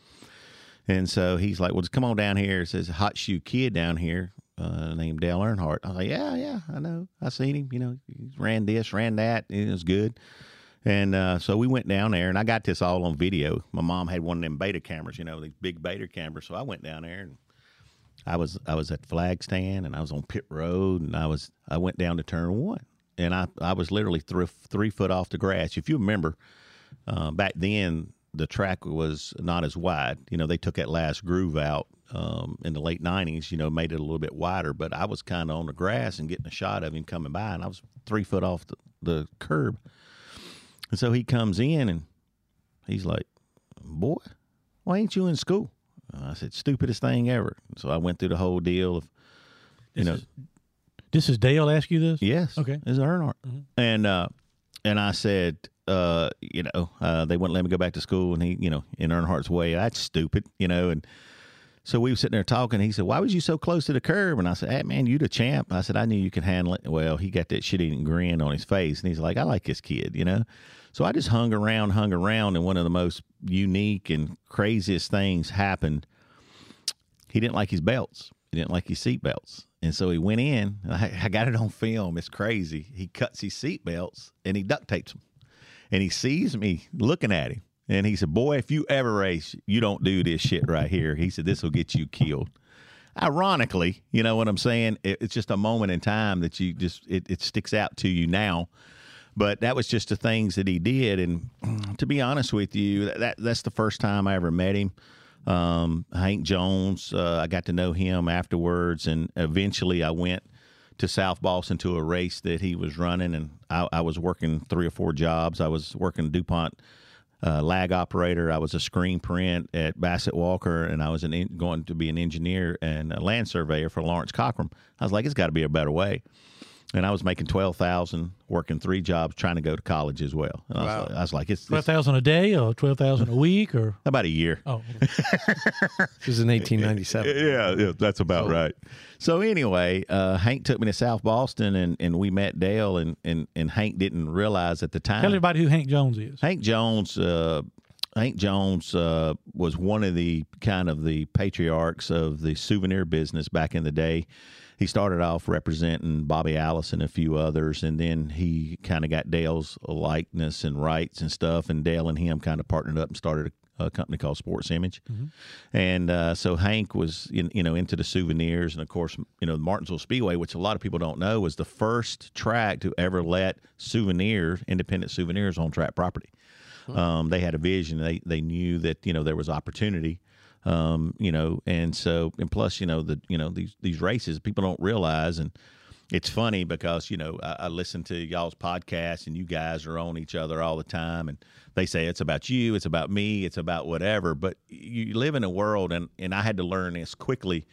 And so he's like, "Well, just come on down here." It says a hot shoe kid down here uh, named Dale Earnhardt. I was like, "Yeah, yeah, I know. I seen him. You know, he ran this, ran that. It was good." And uh, so we went down there, and I got this all on video. My mom had one of them beta cameras, you know, these big beta cameras. So I went down there, and I was I was at flag stand, and I was on pit road, and I was I went down to turn one, and I, I was literally three, three foot off the grass. If you remember, uh, back then the track was not as wide. You know, they took that last groove out um, in the late nineties. You know, made it a little bit wider, but I was kind of on the grass and getting a shot of him coming by, and I was three foot off the, the curb. And so he comes in and he's like, boy, why ain't you in school? And I said, stupidest thing ever. And so I went through the whole deal of, you this know. Is, this is Dale ask you this? Yes. Okay. This is Earnhardt. Mm-hmm. And, uh, and I said, uh, you know, uh, they wouldn't let me go back to school. And he, you know, in Earnhardt's way, that's stupid, you know. And so we were sitting there talking. He said, why was you so close to the curb? And I said, hey, man, you the champ. And I said, I knew you could handle it. Well, he got that shit-eating grin on his face. And he's like, I like this kid, you know. So I just hung around, hung around, and one of the most unique and craziest things happened. He didn't like his belts. He didn't like his seat belts. And so he went in. I, I got it on film. It's crazy. He cuts his seat belts, and he duct tapes them. And he sees me looking at him. And he said, boy, if you ever race, you don't do this shit right here. He said, this will get you killed. Ironically, you know what I'm saying? It, it's just a moment in time that you just it, it sticks out to you now. But that was just the things that he did. And to be honest with you, that, that that's the first time I ever met him. Um, Hank Jones, uh, I got to know him afterwards. And eventually I went to South Boston to a race that he was running. And I, I was working three or four jobs. I was working DuPont uh, lag operator. I was a screen print at Bassett Walker. And I was an in, going to be an engineer and a land surveyor for Lawrence Cochran. I was like, it's got to be a better way. And I was making twelve thousand dollars, working three jobs, trying to go to college as well. And wow. I, was like, I was like, it's, it's twelve thousand dollars a day or twelve thousand dollars a week or? About a year. Oh. This was in eighteen ninety-seven. Yeah, yeah, that's about so, right. So anyway, uh, Hank took me to South Boston, and, and we met Dale, and, and, and Hank didn't realize at the time. Tell everybody who Hank Jones is. Hank Jones, uh, Hank Jones uh, was one of the kind of the patriarchs of the souvenir business back in the day. He started off representing Bobby Allison and a few others, and then he kind of got Dale's likeness and rights and stuff, and Dale and him kind of partnered up and started a, a company called Sports Image. Mm-hmm. And uh, so Hank was, in, you know, into the souvenirs, and, of course, you know, Martinsville Speedway, which a lot of people don't know, was the first track to ever let souvenirs, independent souvenirs, on track property. Huh. Um, they had a vision. They, they knew that, you know, there was opportunity. Um, you know, and so, and plus, you know, the, you know, these, these races, people don't realize. And it's funny because, you know, I, I listen to y'all's podcast, and you guys are on each other all the time, and they say, it's about you, it's about me, it's about whatever, but you live in a world. And, and I had to learn this quickly,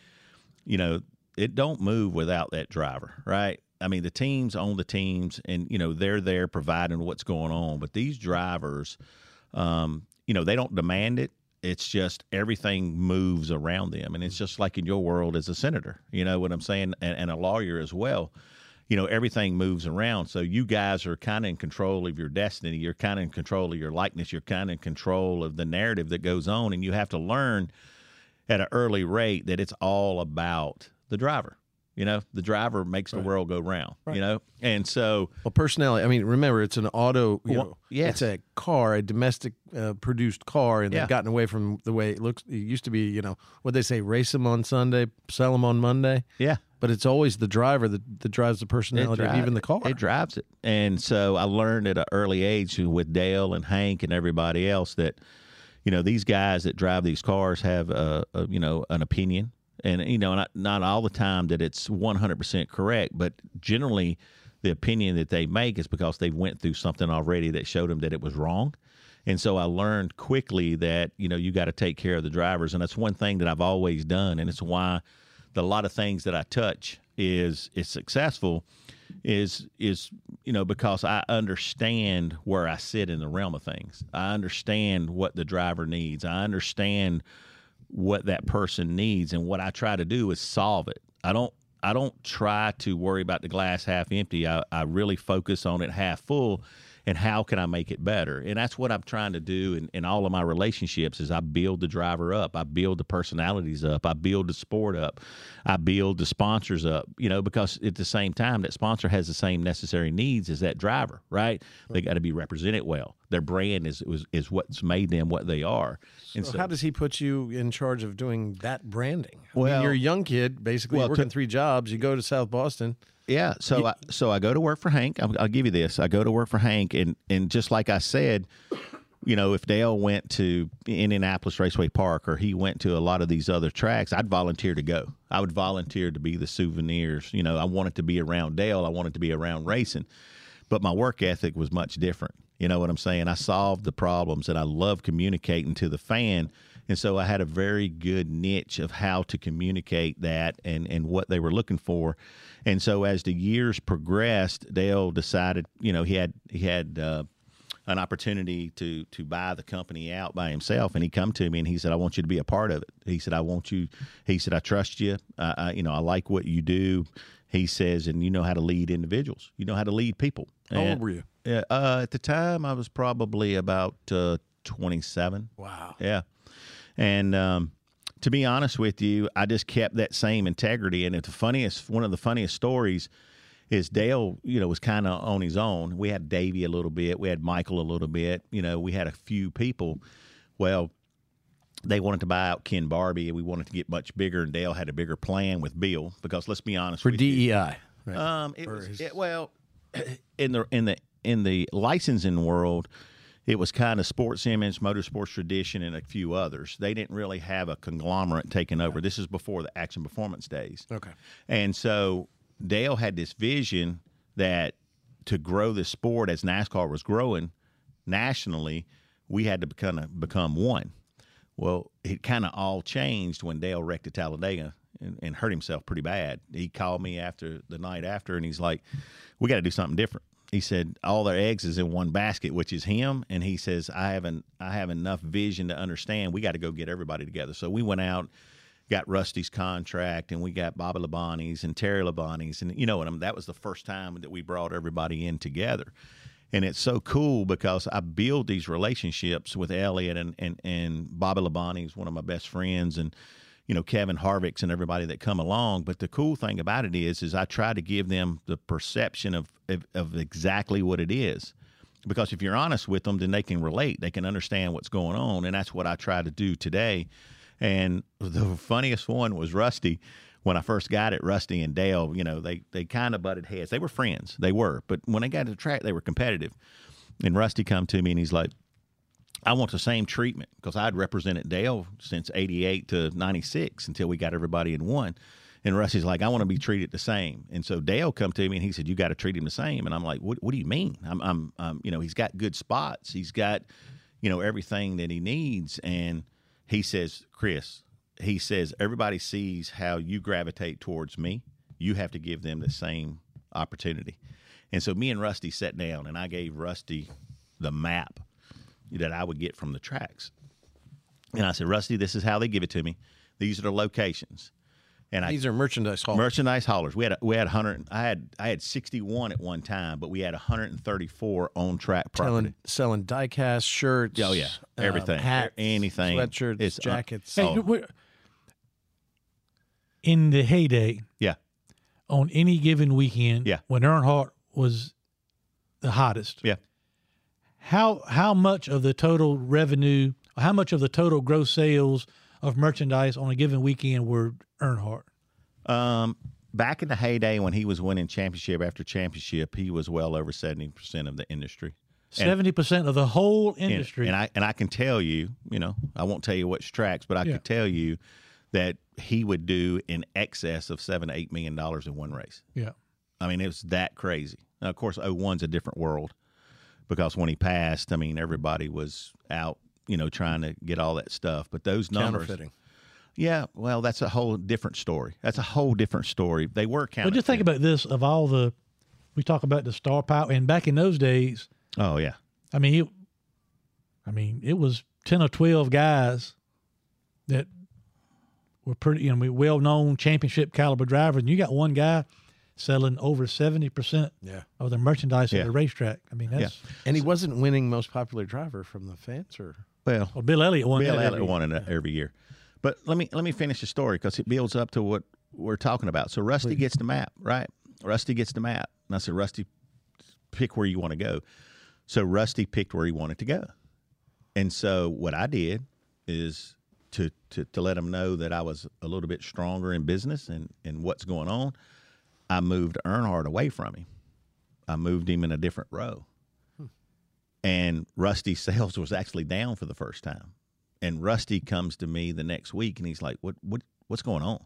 you know, it don't move without that driver, right? I mean, the teams own the teams, and, you know, they're there providing what's going on, but these drivers, um, you know, they don't demand it. It's just everything moves around them. And it's just like in your world as a senator, you know what I'm saying? And, and a lawyer as well, you know, everything moves around. So you guys are kind of in control of your destiny. You're kind of in control of your likeness. You're kind of in control of the narrative that goes on. And you have to learn at an early rate that it's all about the driver. You know, the driver makes right. the world go round, right. you know? And so... Well, personality, I mean, remember, it's an auto, you well, know, yes. it's a car, a domestic uh, produced car, and yeah. they've gotten away from the way it looks. It used to be, you know, what they say, race them on Sunday, sell them on Monday. Yeah. But it's always the driver that, that drives the personality drives, of even the car. It drives it. And so I learned at an early age with Dale and Hank and everybody else that, you know, these guys that drive these cars have, a, a you know, an opinion. And, you know, not, not all the time that it's one hundred percent correct, but generally the opinion that they make is because they went through something already that showed them that it was wrong. And so I learned quickly that, you know, you got to take care of the drivers. And that's one thing that I've always done. And it's why the lot of things that I touch is, is successful is, is, you know, because I understand where I sit in the realm of things. I understand what the driver needs. I understand what that person needs, and what I try to do is solve it. I don't I don't try to worry about the glass half empty. I, I really focus on it half full, and how can I make it better? And that's what I'm trying to do in, in all of my relationships is I build the driver up. I build the personalities up. I build the sport up. I build the sponsors up, you know, because at the same time, that sponsor has the same necessary needs as that driver, right? They got to be represented well. Their brand is, is is what's made them what they are. And so, so how does he put you in charge of doing that branding? Well, I mean, you're a young kid, basically well, working to, three jobs. You go to South Boston. Yeah, so you, I so I go to work for Hank. I'll, I'll give you this. I go to work for Hank, and and just like I said, you know, if Dale went to Indianapolis Raceway Park or he went to a lot of these other tracks, I'd volunteer to go. I would volunteer to be the souvenirs. You know, I wanted to be around Dale. I wanted to be around racing, but my work ethic was much different. You know what I'm saying? I solved the problems, and I love communicating to the fan. And so I had a very good niche of how to communicate that and, and what they were looking for. And so as the years progressed, Dale decided, you know, he had he had uh, an opportunity to to buy the company out by himself. And he come to me and he said, I want you to be a part of it. He said, I want you. He said, I trust you. Uh, I, you know, I like what you do. He says, and you know how to lead individuals. You know how to lead people. How old were you? Uh, at the time, I was probably about uh, twenty-seven. Wow. Yeah. And um, to be honest with you, I just kept that same integrity. And it's the funniest, one of the funniest stories is Dale, you know, was kind of on his own. We had Davey a little bit. We had Michael a little bit. You know, we had a few people. Well, they wanted to buy out Ken Barbie, and we wanted to get much bigger. And Dale had a bigger plan with Bill because, let's be honest, for with D E I. You, right. um, it for was, his... it, well, in the in the in the licensing world, it was kind of Sports Image, Motorsports Tradition, and a few others. They didn't really have a conglomerate taking over. This is before the Action Performance days. Okay. And so Dale had this vision that to grow this sport as NASCAR was growing nationally, we had to become a, become one. Well, it kind of all changed when Dale wrecked at Talladega and, and hurt himself pretty bad. He called me after the night after, and he's like, we got to do something different. He said, all their eggs is in one basket, which is him. And he says, I have an, I have enough vision to understand we got to go get everybody together. So we went out, got Rusty's contract, and we got Bobby Labonte's and Terry Labonte's. And, you know, and I mean, that was the first time that we brought everybody in together. And it's so cool because I build these relationships with Elliot and, and, and Bobby Labonte is one of my best friends, and, you know, Kevin Harvick's and everybody that come along. But the cool thing about it is, is I try to give them the perception of, of, of exactly what it is. Because if you're honest with them, then they can relate. They can understand what's going on. And that's what I try to do today. And the funniest one was Rusty. When I first got it, Rusty and Dale, you know, they, they kind of butted heads. They were friends. They were. But when they got to the track, they were competitive. And Rusty come to me and he's like, I want the same treatment because I'd represented Dale since eighty-eight to ninety-six until we got everybody in one. And Rusty's like, I want to be treated the same. And so Dale come to me and he said, you got to treat him the same. And I'm like, what, what do you mean? I'm, I'm, um, you know, he's got good spots. He's got, you know, everything that he needs. And he says, Chris, he says, everybody sees how you gravitate towards me. You have to give them the same opportunity. And so me and Rusty sat down and I gave Rusty the map that I would get from the tracks. And I said, Rusty, this is how they give it to me. These are the locations. And I, these are merchandise haulers. Merchandise haulers. We had a, we had one hundred. I had I had sixty-one at one time, but we had one hundred thirty-four on track property. Selling, selling die-cast shirts. Oh yeah, everything, um, hats, anything, sweatshirts, it's, jackets. Uh, hey, oh. In the heyday, yeah, on any given weekend, yeah, when Earnhardt was the hottest, yeah. How how much of the total revenue, how much of the total gross sales of merchandise on a given weekend were Earnhardt? Um, back in the heyday when he was winning championship after championship, he was well over seventy percent of the industry. seventy percent of the whole industry. And, and I and I can tell you, you know, I won't tell you which tracks, but I yeah. could tell you that he would do in excess of seven to eight million dollars in one race. Yeah. I mean, it was that crazy. Now, of course, oh one's a different world. Because when he passed, I mean, everybody was out, you know, trying to get all that stuff. But those numbers, counterfeiting. Yeah, well, that's a whole different story. That's a whole different story. They were counterfeiting. Well, just think about this: of all the, we talk about the star power, and back in those days. Oh yeah. I mean, it, I mean, it was ten or twelve guys that were pretty, you know, well-known championship caliber drivers, and you got one guy selling over seventy percent yeah. of the merchandise yeah. at the racetrack. I mean, that's... Yeah. And he wasn't winning most popular driver from the fans, or... Well, well Bill Elliott won Bill Elliott every, won yeah. every year. But let me let me finish the story because it builds up to what we're talking about. So Rusty Please. gets the map, right? Rusty gets the map. And I said, Rusty, pick where you want to go. So Rusty picked where he wanted to go. And so what I did is to, to, to let him know that I was a little bit stronger in business and, and what's going on. I moved Earnhardt away from him. I moved him in a different row. Hmm. And Rusty's sales was actually down for the first time. And Rusty comes to me the next week, and he's like, what, what, what's going on?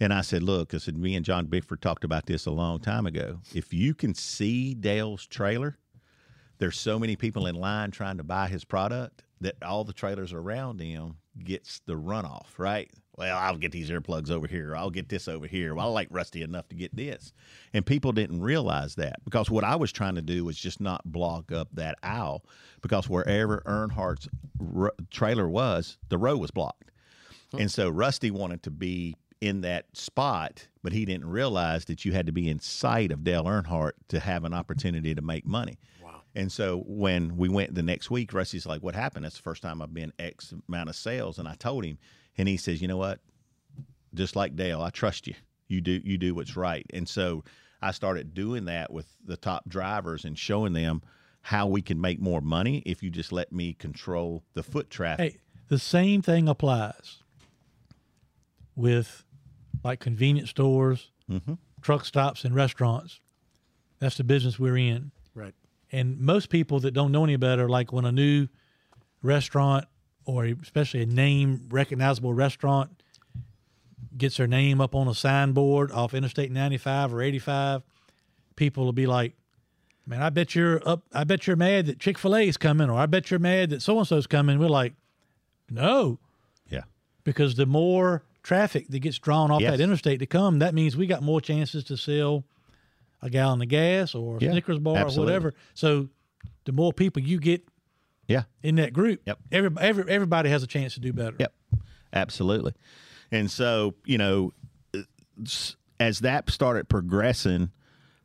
And I said, look, I said, me and John Bickford talked about this a long time ago. If you can see Dale's trailer, there's so many people in line trying to buy his product that all the trailers around him gets the runoff, right? Well, I'll get these earplugs over here. I'll get this over here. Well, I like Rusty enough to get this. And people didn't realize that, because what I was trying to do was just not block up that aisle, because wherever Earnhardt's r- trailer was, the row was blocked. Hmm. And so Rusty wanted to be in that spot, but he didn't realize that you had to be in sight of Dale Earnhardt to have an opportunity to make money. And so when we went the next week, Rusty's like, what happened? That's the first time I've been X amount of sales. And I told him, and he says, you know what? Just like Dale, I trust you. You do, you do what's right. And so I started doing that with the top drivers and showing them how we can make more money if you just let me control the foot traffic. Hey, the same thing applies with like convenience stores, mm-hmm. truck stops, and restaurants. That's the business we're in. Right. And most people that don't know any better, like when a new restaurant, or especially a name recognizable restaurant, gets their name up on a signboard off Interstate ninety-five or eighty-five, people will be like, man, I bet you're up. I bet you're mad that Chick-fil-A is coming, or I bet you're mad that so-and-so's coming. We're like, no. Yeah. Because the more traffic that gets drawn off yes. that interstate to come, that means we got more chances to sell a gallon of gas or a yeah, Snickers bar absolutely. Or whatever. So the more people you get yeah. in that group, yep. every, every, everybody has a chance to do better. Yep, absolutely. And so, you know, as that started progressing,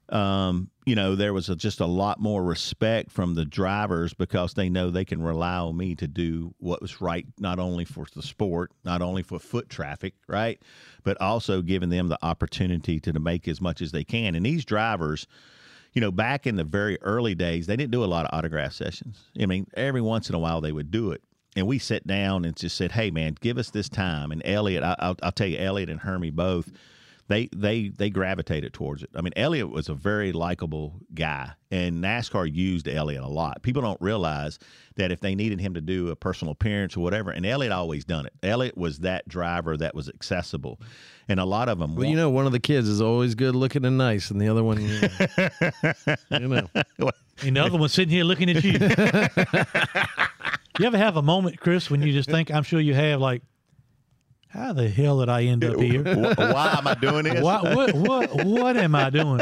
um, you know, there was a, just a lot more respect from the drivers, because they know they can rely on me to do what was right, not only for the sport, not only for foot traffic, right, but also giving them the opportunity to, to make as much as they can. And these drivers, you know, back in the very early days, they didn't do a lot of autograph sessions. I mean, every once in a while they would do it. And we sat down and just said, hey, man, give us this time. And Elliot, I, I'll, I'll tell you, Elliot and Hermie both, They they they gravitated towards it. I mean, Elliot was a very likable guy, and NASCAR used Elliot a lot. People don't realize that if they needed him to do a personal appearance or whatever, and Elliot always done it. Elliot was that driver that was accessible, and a lot of them. Well, want- you know, one of the kids is always good looking and nice, and the other one, you know, you know. And the other one's sitting here looking at you. You ever have a moment, Chris, when you just think, I'm sure you have, like, how the hell did I end up here? Why am I doing this? Why, what, what, what am I doing?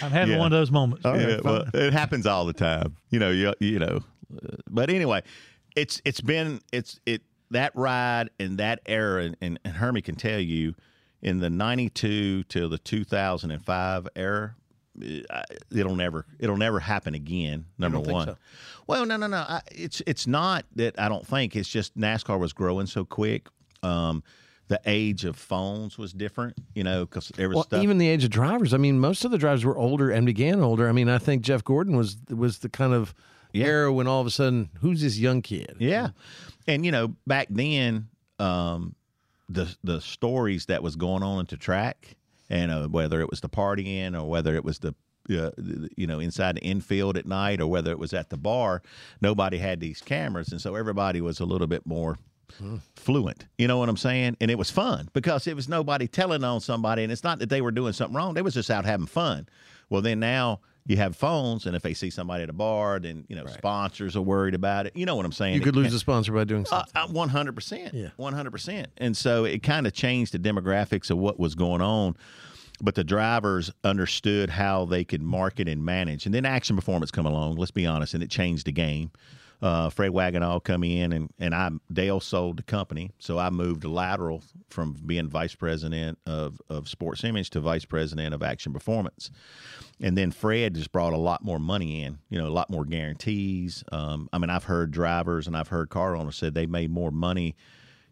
I'm having yeah. one of those moments. Oh, yeah, well, it happens all the time, you know, you, you know, but anyway, it's, it's been, it's, it, that ride and that era, and, and, and Hermie can tell you, in the ninety-two to the two thousand five era, it'll never, it'll never happen again. Number one. So. Well, no, no, no. I, it's, it's not that I don't think, it's just NASCAR was growing so quick. Um, the age of phones was different, you know, because there was well, stuff. Even the age of drivers. I mean, most of the drivers were older and began older. I mean, I think Jeff Gordon was was the kind of yeah. era when all of a sudden, who's this young kid? Yeah, and you know, back then, um, the the stories that was going on at the track, and uh, whether it was the partying or whether it was the Uh, you know, inside the infield at night, or whether it was at the bar, nobody had these cameras, and so everybody was a little bit more mm. fluent. You know what I'm saying? And it was fun, because it was nobody telling on somebody, and it's not that they were doing something wrong. They was just out having fun. Well, then now you have phones, and if they see somebody at a bar, then, you know, right. sponsors are worried about it. You know what I'm saying? You could it, lose a sponsor by doing something. Uh, one hundred percent. Yeah. one hundred percent. And so it kind of changed the demographics of what was going on. But the drivers understood how they could market and manage. And then Action Performance come along, let's be honest, and it changed the game. Uh, Fred Wagonall come in, and, and I Dale sold the company, so I moved lateral from being vice president of, of Sports Image to vice president of Action Performance. And then Fred just brought a lot more money in, you know, a lot more guarantees. Um, I mean, I've heard drivers and I've heard car owners said they made more money,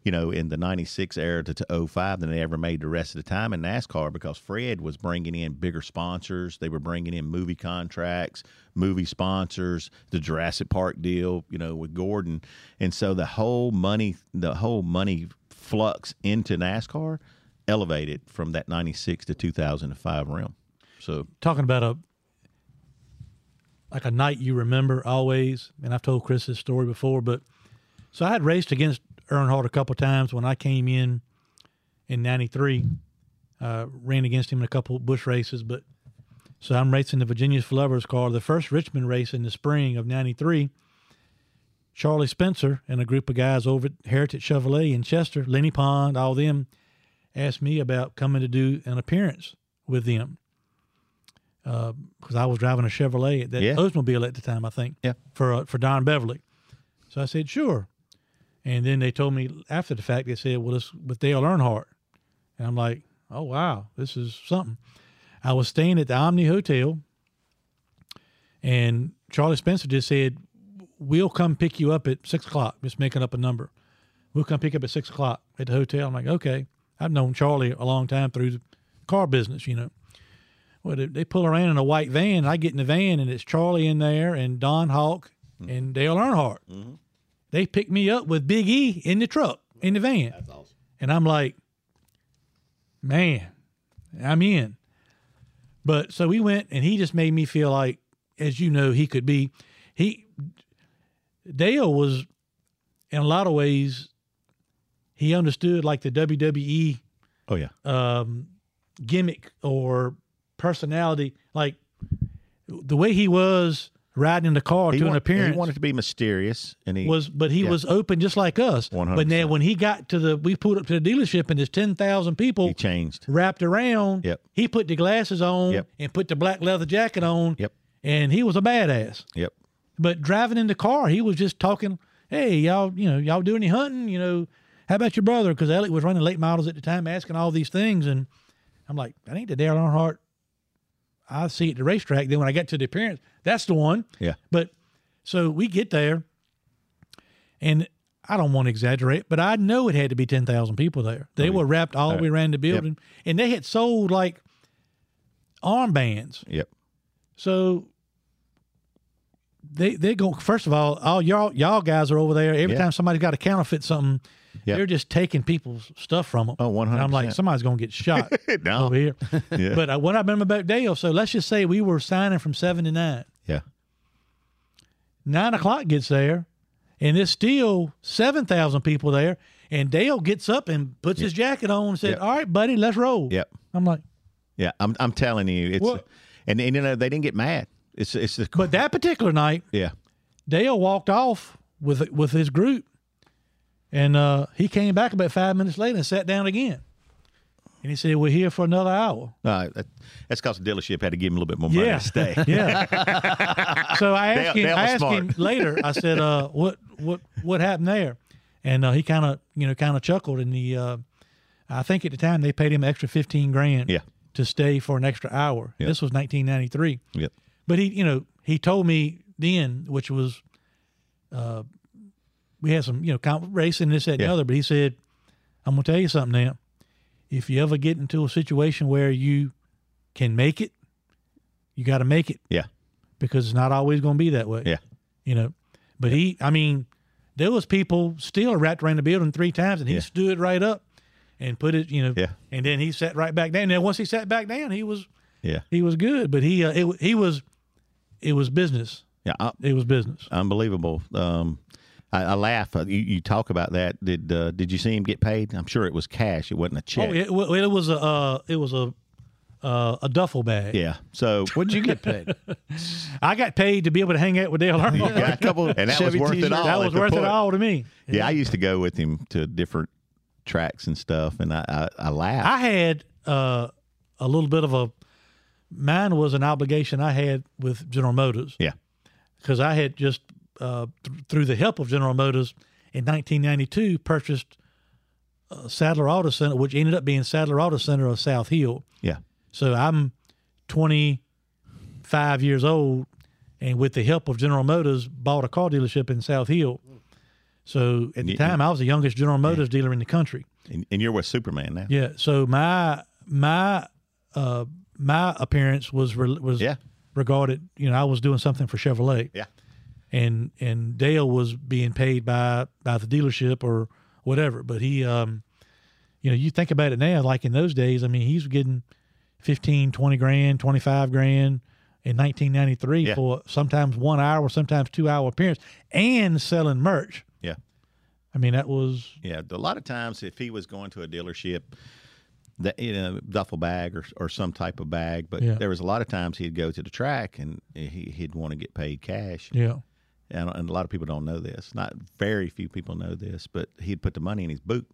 you know, in the ninety-six era to, to oh five than they ever made the rest of the time in NASCAR, because Fred was bringing in bigger sponsors. They were bringing in movie contracts, movie sponsors, the Jurassic Park deal, you know, with Gordon. And so the whole money, the whole money flux into NASCAR elevated from that ninety-six to two thousand five realm. So talking about a, like a night you remember always, and I've told Chris this story before, but so I had raced against Earnhardt a couple of times when I came in in ninety-three, uh, ran against him in a couple of bush races, but So I'm racing the Virginia for Lovers car, the first Richmond race in the spring of ninety-three. Charlie Spencer and a group of guys over at Heritage Chevrolet in Chester, Lenny Pond, all them, asked me about coming to do an appearance with them. Because uh, I was driving a Chevrolet at that yeah. Oldsmobile at the time, I think, yeah. for uh, for Don Beverly. So I said, sure. And then they told me after the fact, they said, well, it's with Dale Earnhardt. And I'm like, oh, wow, this is something. I was staying at the Omni Hotel, and Charlie Spencer just said, we'll come pick you up at six o'clock, just making up a number. We'll come pick up at six o'clock at the hotel. I'm like, okay. I've known Charlie a long time through the car business, you know. Well, they pull around in a white van. I get in the van, and it's Charlie in there and Don Hawk mm-hmm. and Dale Earnhardt. Mm-hmm. They pick me up with Big E in the truck, in the van. That's awesome. And I'm like, man, I'm in. But so we went, and he just made me feel like, as you know, he could be. He Dale was, in a lot of ways, he understood like the W W E oh, yeah. um, gimmick or – personality, like the way he was riding in the car he to wanted, an appearance. He wanted to be mysterious, and he was, but he yeah. was open just like us. one hundred percent. But now when he got to the, we pulled up to the dealership, and there's ten thousand people. He changed, wrapped around. Yep. He put the glasses on yep. and put the black leather jacket on. Yep. And he was a badass. Yep. But driving in the car, he was just talking. Hey, y'all, you know, y'all do any hunting? You know, how about your brother? Because Elliot was running late models at the time, asking all these things, and I'm like, I ain't the Dale Earnhardt I see at the racetrack. Then when I get to the appearance, that's the one. Yeah. But so we get there, and I don't want to exaggerate, but I know it had to be ten thousand people there. They oh, yeah. were wrapped all the way around the building, yep. and they had sold like armbands. Yep. So they they go, first of all, all y'all y'all guys are over there. Every yep. time somebody's got to counterfeit something, yep. they're just taking people's stuff from them. Oh, one hundred percent. And I'm like, somebody's going to get shot no. over here. yeah. But I, what I remember about Dale, so let's just say we were signing from seven to nine. Yeah. nine o'clock gets there, and there's still seven thousand people there, and Dale gets up and puts yep. his jacket on and said, yep. all right, buddy, let's roll. Yep. I'm like. Yeah, I'm I'm telling you. It's what? And, and, you know, they didn't get mad. It's it's the, But that particular night, yeah, Dale walked off with with his group. And uh, he came back about five minutes later and sat down again. And he said, we're here for another hour. Uh, that, that's because the dealership had to give him a little bit more money yeah. to stay. yeah. So I asked, they, him, they I asked him later, I said, uh, what what what happened there? And uh, he kind of you know kind of chuckled. And he, uh, I think at the time they paid him an extra fifteen grand yeah. to stay for an extra hour. Yep. This was nineteen ninety-three. Yep. But he, you know, he told me then, which was uh, – we had some, you know, racing, this, that, and yeah. the other. But he said, I'm going to tell you something now. If you ever get into a situation where you can make it, you got to make it. Yeah. Because it's not always going to be that way. Yeah. You know, but yeah. he, I mean, there was people still wrapped around the building three times, and he yeah. stood right up and put it, you know, yeah. and then he sat right back down. Now, once he sat back down, he was, yeah, he was good. But he, uh, it, he was, it was business. Yeah. I, it was business. Unbelievable. Um, I, I laugh. You, you talk about that. Did uh, did you see him get paid? I'm sure it was cash. It wasn't a check. Oh, it, it was a uh, it was a uh, a duffel bag. Yeah. So what did you get paid? I got paid to be able to hang out with Dale Earnhardt. You got a couple, and that Chevy was worth t-shirt. It all. That was worth point. It all to me. Yeah, yeah, I used to go with him to different tracks and stuff, and I I, I laughed. I had uh, a little bit of a mine was an obligation I had with General Motors. Yeah, because I had just. Uh, th through the help of General Motors in nineteen ninety-two, purchased uh, Sadler Auto Center, which ended up being Sadler Auto Center of South Hill. Yeah. So I'm twenty-five years old, and with the help of General Motors, bought a car dealership in South Hill. So at the you, time, I was the youngest General Motors yeah. dealer in the country. And, and you're with Superman now. Yeah. So my my uh, my appearance was re was yeah. regarded. You know, I was doing something for Chevrolet. Yeah. And and Dale was being paid by by the dealership or whatever, but he, um, you know, you think about it now, like in those days, I mean, he's getting fifteen, twenty grand, twenty five grand in nineteen ninety three yeah. for sometimes one hour, sometimes two hour appearance, and selling merch. Yeah, I mean that was yeah. A lot of times, if he was going to a dealership, the, you know, duffel bag or or some type of bag. But yeah. there was a lot of times he'd go to the track and he, he'd want to get paid cash. Yeah. And, and a lot of people don't know this. Not very few people know this, but he'd put the money in his boot.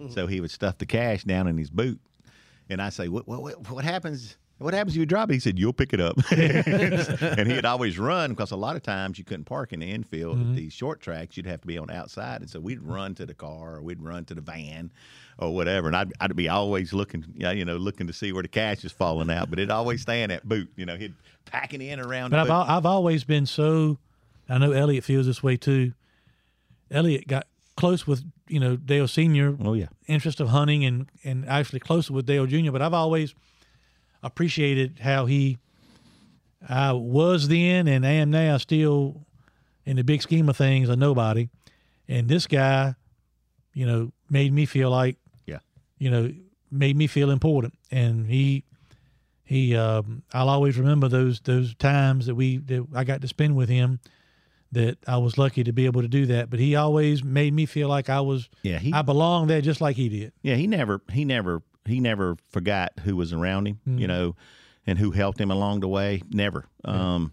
Mm-hmm. So he would stuff the cash down in his boot. And I say, what, what, what happens? What happens if you drop it? He said, you'll pick it up. And he'd always run because a lot of times you couldn't park in the infield. Mm-hmm. At these short tracks, you'd have to be on the outside. And so we'd run to the car or we'd run to the van or whatever. And I'd, I'd be always looking, you know, looking to see where the cash is falling out. But it'd always stay in that boot. You know, he'd pack it in around but the I've, boot. I've always been so – I know Elliot feels this way too. Elliot got close with, you know, Dale Senior Oh, yeah. Interest of hunting and, and actually closer with Dale Junior But I've always – appreciated how he I was then and I am now still in the big scheme of things a nobody. And this guy, you know, made me feel like, yeah, you know, made me feel important. And he, he, um, I'll always remember those, those times that we, that I got to spend with him, that I was lucky to be able to do that. But he always made me feel like I was, yeah, he, I belonged there just like he did. Yeah. He never, he never, He never forgot who was around him, mm. you know, and who helped him along the way. Never. Yeah. Um,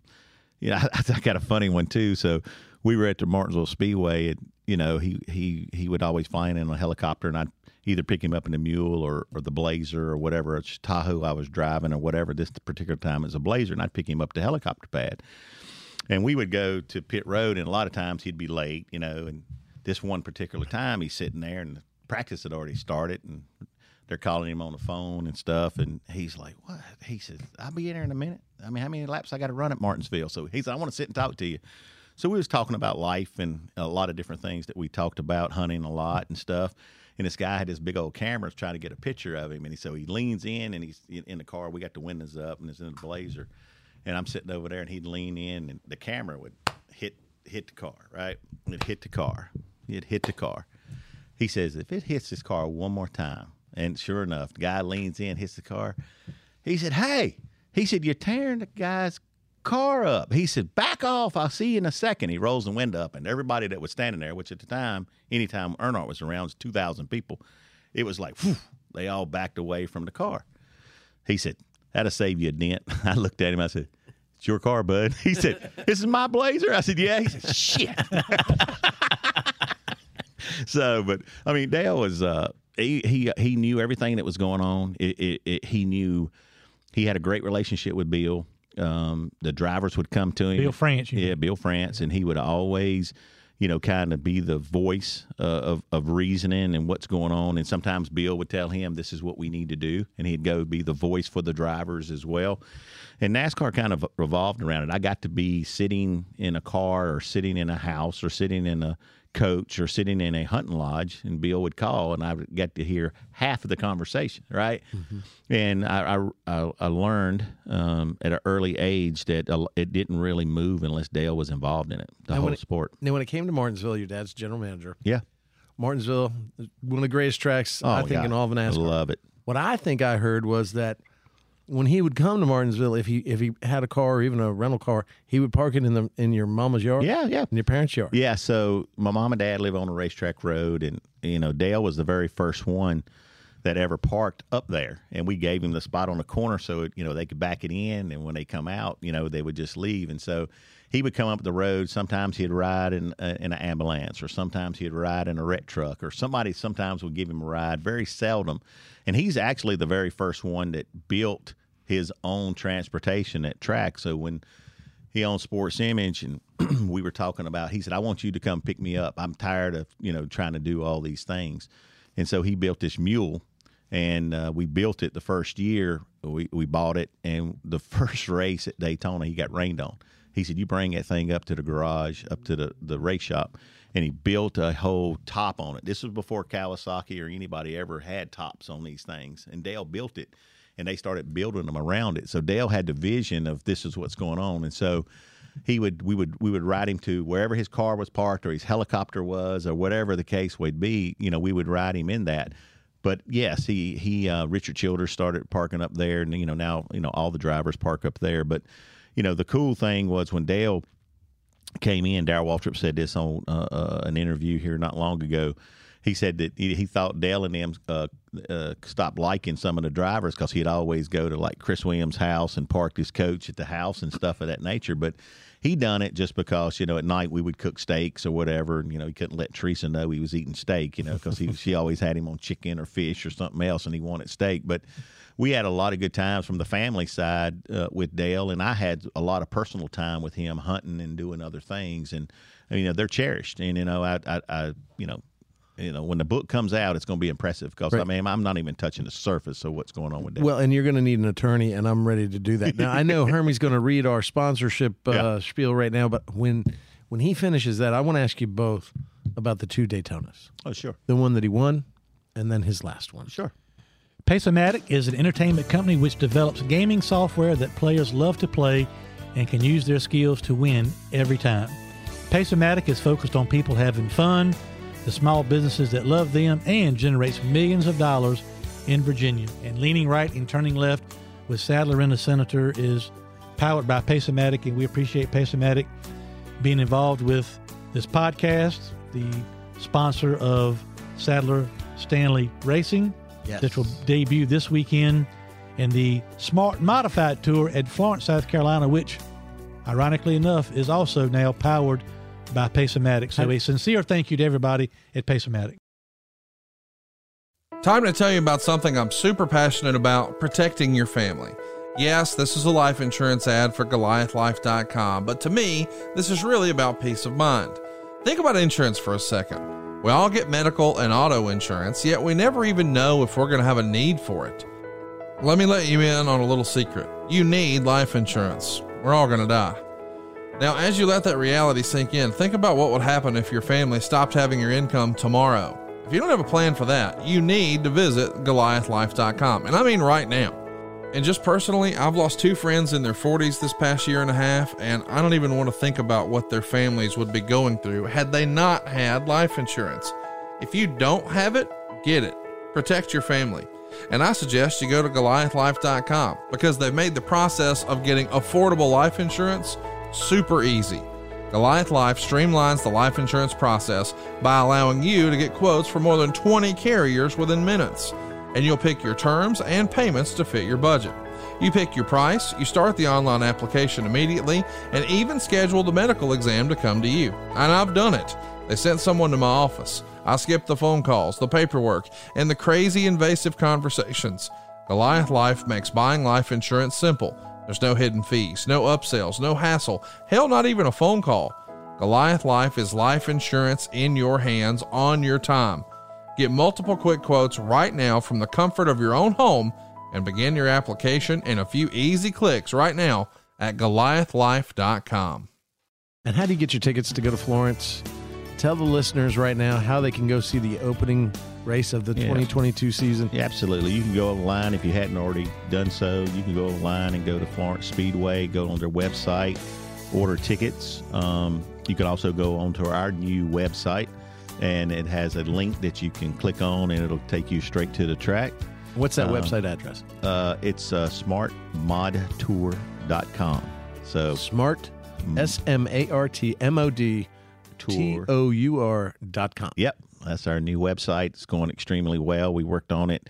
you know, I, I got a funny one, too. So we were at the Martinsville Speedway. And, you know, he, he, he would always fly in on a helicopter, and I'd either pick him up in the mule or, or the Blazer or whatever, it's Tahoe I was driving or whatever. This particular time it was a Blazer, and I'd pick him up the helicopter pad. And we would go to pit road, and a lot of times he'd be late, you know. And this one particular time he's sitting there, and the practice had already started, and they're calling him on the phone and stuff, and he's like, what? He says, I'll be in there in a minute. I mean, how many laps I got to run at Martinsville? So he said, I want to sit and talk to you. So we was talking about life and a lot of different things that we talked about, hunting a lot and stuff. And this guy had this big old camera trying to get a picture of him. And he, so he leans in, and he's in the car. We got the windows up, and it's in the Blazer. And I'm sitting over there, and he'd lean in, and the camera would hit hit the car, right? It hit the car. It hit the car. He says, if it hits this car one more time, and sure enough, the guy leans in, hits the car. He said, hey, he said, you're tearing the guy's car up. He said, back off. I'll see you in a second. He rolls the window up, and everybody that was standing there, which at the time, anytime Earnhardt was around, it was two thousand people. It was like, whew, they all backed away from the car. He said, that'll save you a dent. I looked at him. I said, it's your car, bud. He said, this is my Blazer? I said, yeah. He said, shit. So, but, I mean, Dale was uh, – He, he he knew everything that was going on. It, it, it, he knew he had a great relationship with Bill. Um, the drivers would come to him. Bill France. You yeah, mean. Bill France. And he would always, you know, kind of be the voice uh, of, of reasoning and what's going on. And sometimes Bill would tell him, this is what we need to do. And he'd go be the voice for the drivers as well. And NASCAR kind of revolved around it. I got to be sitting in a car or sitting in a house or sitting in a coach or sitting in a hunting lodge, and Bill would call, and I would get to hear half of the conversation, right? Mm-hmm. And I, I, I learned um, at an early age that it didn't really move unless Dale was involved in it, the now whole it, sport. Now, when it came to Martinsville, your dad's general manager. Yeah. Martinsville, one of the greatest tracks, oh, I think, God. In all of NASCAR. I love it. What I think I heard was that when he would come to Martinsville, if he if he had a car or even a rental car, he would park it in the in your mama's yard. Yeah, yeah, in your parents' yard. Yeah. So my mom and dad live on a racetrack road, and you know Dale was the very first one that ever parked up there, and we gave him the spot on the corner so it, you know they could back it in, and when they come out, you know they would just leave, and so he would come up the road. Sometimes he'd ride in uh, in an ambulance, or sometimes he'd ride in a wreck truck, or somebody sometimes would give him a ride. Very seldom. And he's actually the very first one that built his own transportation at track. So when he owned Sports Image and we were talking about, he said, I want you to come pick me up. I'm tired of, you know, trying to do all these things. And so he built this mule, and uh, we built it the first year. We, we bought it, and the first race at Daytona, he got rained on. He said, you bring that thing up to the garage, up to the, the race shop. And he built a whole top on it. This was before Kawasaki or anybody ever had tops on these things. And Dale built it, and they started building them around it. So Dale had the vision of this is what's going on. And so he would, we would, we would ride him to wherever his car was parked or his helicopter was or whatever the case would be. You know, we would ride him in that. But yes, he, he, uh, Richard Childers started parking up there, and you know now you know all the drivers park up there. But you know the cool thing was when Dale came in, Daryl Waltrip said this on uh, uh, an interview here not long ago. he said that he, he thought Dale and them uh, uh, stopped liking some of the drivers because he'd always go to, like, Chris Williams' house and park his coach at the house and stuff of that nature. But he done it just because, you know, at night we would cook steaks or whatever. And, you know, he couldn't let Teresa know he was eating steak, you know, because she always had him on chicken or fish or something else, and he wanted steak. But we had a lot of good times from the family side uh, with Dale, and I had a lot of personal time with him hunting and doing other things. And, you know, they're cherished. And, you know, I, I, I you know, you know, when the book comes out, it's going to be impressive because, right. I mean, I'm not even touching the surface of what's going on with Dale. Well, and you're going to need an attorney, and I'm ready to do that. Now, I know Hermie's going to read our sponsorship uh, yeah. spiel right now, but when when he finishes that, I want to ask you both about the two Daytonas. Oh, sure. The one that he won and then his last one. Sure. Pace-O-Matic is an entertainment company which develops gaming software that players love to play and can use their skills to win every time. Pace-O-Matic is focused on people having fun, the small businesses that love them, and generates millions of dollars in Virginia. And leaning right and turning left with Sadler and the Senator is powered by Pace-O-Matic, and we appreciate Pace-O-Matic being involved with this podcast, the sponsor of Sadler Stanley Racing. Yes. This will debut this weekend in the Smart Modified Tour at Florence, South Carolina, which, ironically enough, is also now powered by Pace-O-Matic. So a sincere thank you to everybody at Pace-O-Matic. Time to tell you about something I'm super passionate about, protecting your family. Yes, this is a life insurance ad for Goliath Life dot com, but to me, this is really about peace of mind. Think about insurance for a second. We all get medical and auto insurance, yet we never even know if we're going to have a need for it. Let me let you in on a little secret. You need life insurance. We're all going to die. Now, as you let that reality sink in, think about what would happen if your family stopped having your income tomorrow. If you don't have a plan for that, you need to visit Goliath Life dot com, and I mean right now. And just personally, I've lost two friends in their forties this past year and a half, and I don't even want to think about what their families would be going through had they not had life insurance. If you don't have it, get it. Protect your family. And I suggest you go to Goliath Life dot com because they've made the process of getting affordable life insurance super easy. Goliath Life streamlines the life insurance process by allowing you to get quotes from more than twenty carriers within minutes. And you'll pick your terms and payments to fit your budget. You pick your price, you start the online application immediately, and even schedule the medical exam to come to you. And I've done it. They sent someone to my office. I skipped the phone calls, the paperwork, and the crazy invasive conversations. Goliath Life makes buying life insurance simple. There's no hidden fees, no upsells, no hassle, hell, not even a phone call. Goliath Life is life insurance in your hands, on your time. Get multiple quick quotes right now from the comfort of your own home and begin your application in a few easy clicks right now at Goliath Life dot com. And how do you get your tickets to go to Florence? Tell the listeners right now how they can go see the opening race of the yeah. twenty twenty-two season. Yeah, absolutely. You can go online if you hadn't already done so. You can go online and go to Florence Speedway, go on their website, order tickets. Um, you can also go onto our new website, and it has a link that you can click on, and it'll take you straight to the track. What's that um, website address? Uh, it's uh, smart mod tour dot com. So smart, S M A R T M O D, T O U R dot com. Yep, that's our new website. It's going extremely well. We worked on it